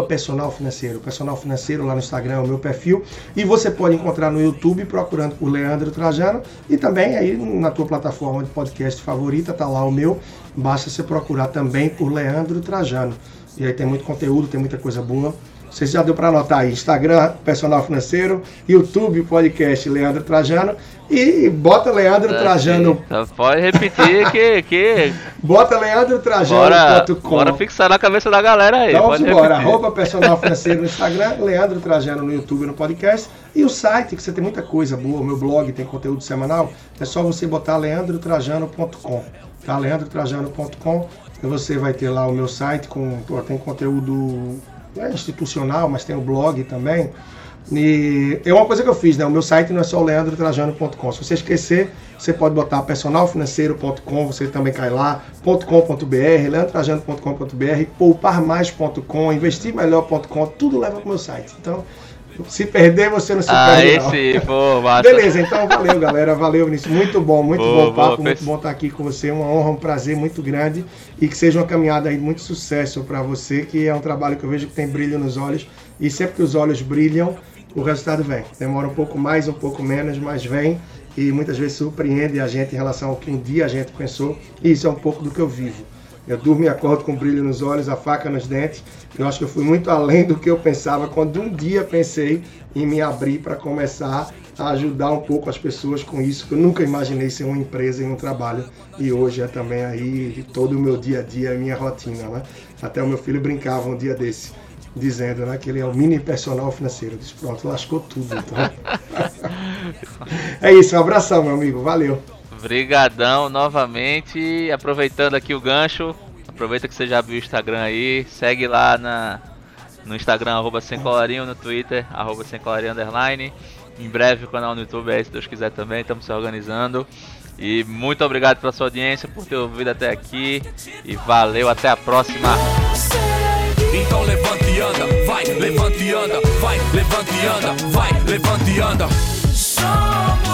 @personalfinanceiro, Personal Financeiro lá no Instagram é o meu perfil, e você pode encontrar no YouTube procurando por Leandro Trajano, e também aí na tua plataforma de podcast favorita, tá lá o meu, basta você procurar também por Leandro Trajano. E aí tem muito conteúdo, tem muita coisa boa. Vocês já deu para anotar aí, Instagram, Personal Financeiro, YouTube, podcast Leandro Trajano. E bota Leandro Trajano. Pode repetir que... Bota Leandro Trajano.com. Bora fixar na cabeça da galera aí. Então vamos embora, @Personal Financeiro no Instagram, Leandro Trajano no YouTube e no podcast. E o site, que você tem muita coisa boa, o meu blog tem conteúdo semanal, é só você botar leandrotrajano.com. Tá, leandrotrajano.com, e você vai ter lá o meu site, tem conteúdo institucional, mas tem o blog também, e é uma coisa que eu fiz, né, o meu site não é só o leandrotrajano.com, se você esquecer, você pode botar personalfinanceiro.com, você também cai lá, .com.br, leandrotrajano.com.br, pouparmais.com, investirmelhor.com, tudo leva para o meu site, então... Se perder, você não se perde, não. Sim, pô, massa. Beleza, então valeu, galera. Valeu, Vinícius. Muito bom o papo. Muito bom estar aqui com você. Uma honra, um prazer muito grande. E que seja uma caminhada aí de muito sucesso para você, que é um trabalho que eu vejo que tem brilho nos olhos. E sempre que os olhos brilham, o resultado vem. Demora um pouco mais, um pouco menos, mas vem. E muitas vezes surpreende a gente em relação ao que um dia a gente pensou. E isso é um pouco do que eu vivo. Eu durmo e acordo com brilho nos olhos, a faca nos dentes. Eu acho que eu fui muito além do que eu pensava quando um dia pensei em me abrir para começar a ajudar um pouco as pessoas com isso, que eu nunca imaginei ser uma empresa e um trabalho. E hoje é também aí todo o meu dia a dia, a minha rotina, né? Até o meu filho brincava um dia desse, dizendo, né, que ele é um mini personal financeiro. Eu disse, pronto, lascou tudo, então. É isso, um abração, meu amigo, valeu. Obrigadão novamente, aproveitando aqui o gancho, aproveita que você já abriu o Instagram aí, segue lá no Instagram, @semcolarinho, no Twitter, @semcolarinho_, em breve o canal no YouTube aí, se Deus quiser também, estamos se organizando, e muito obrigado pela sua audiência, por ter ouvido até aqui, e valeu, até a próxima! Então levanta e anda, vai, levanta e anda, vai, levanta e anda, vai, levanta e anda.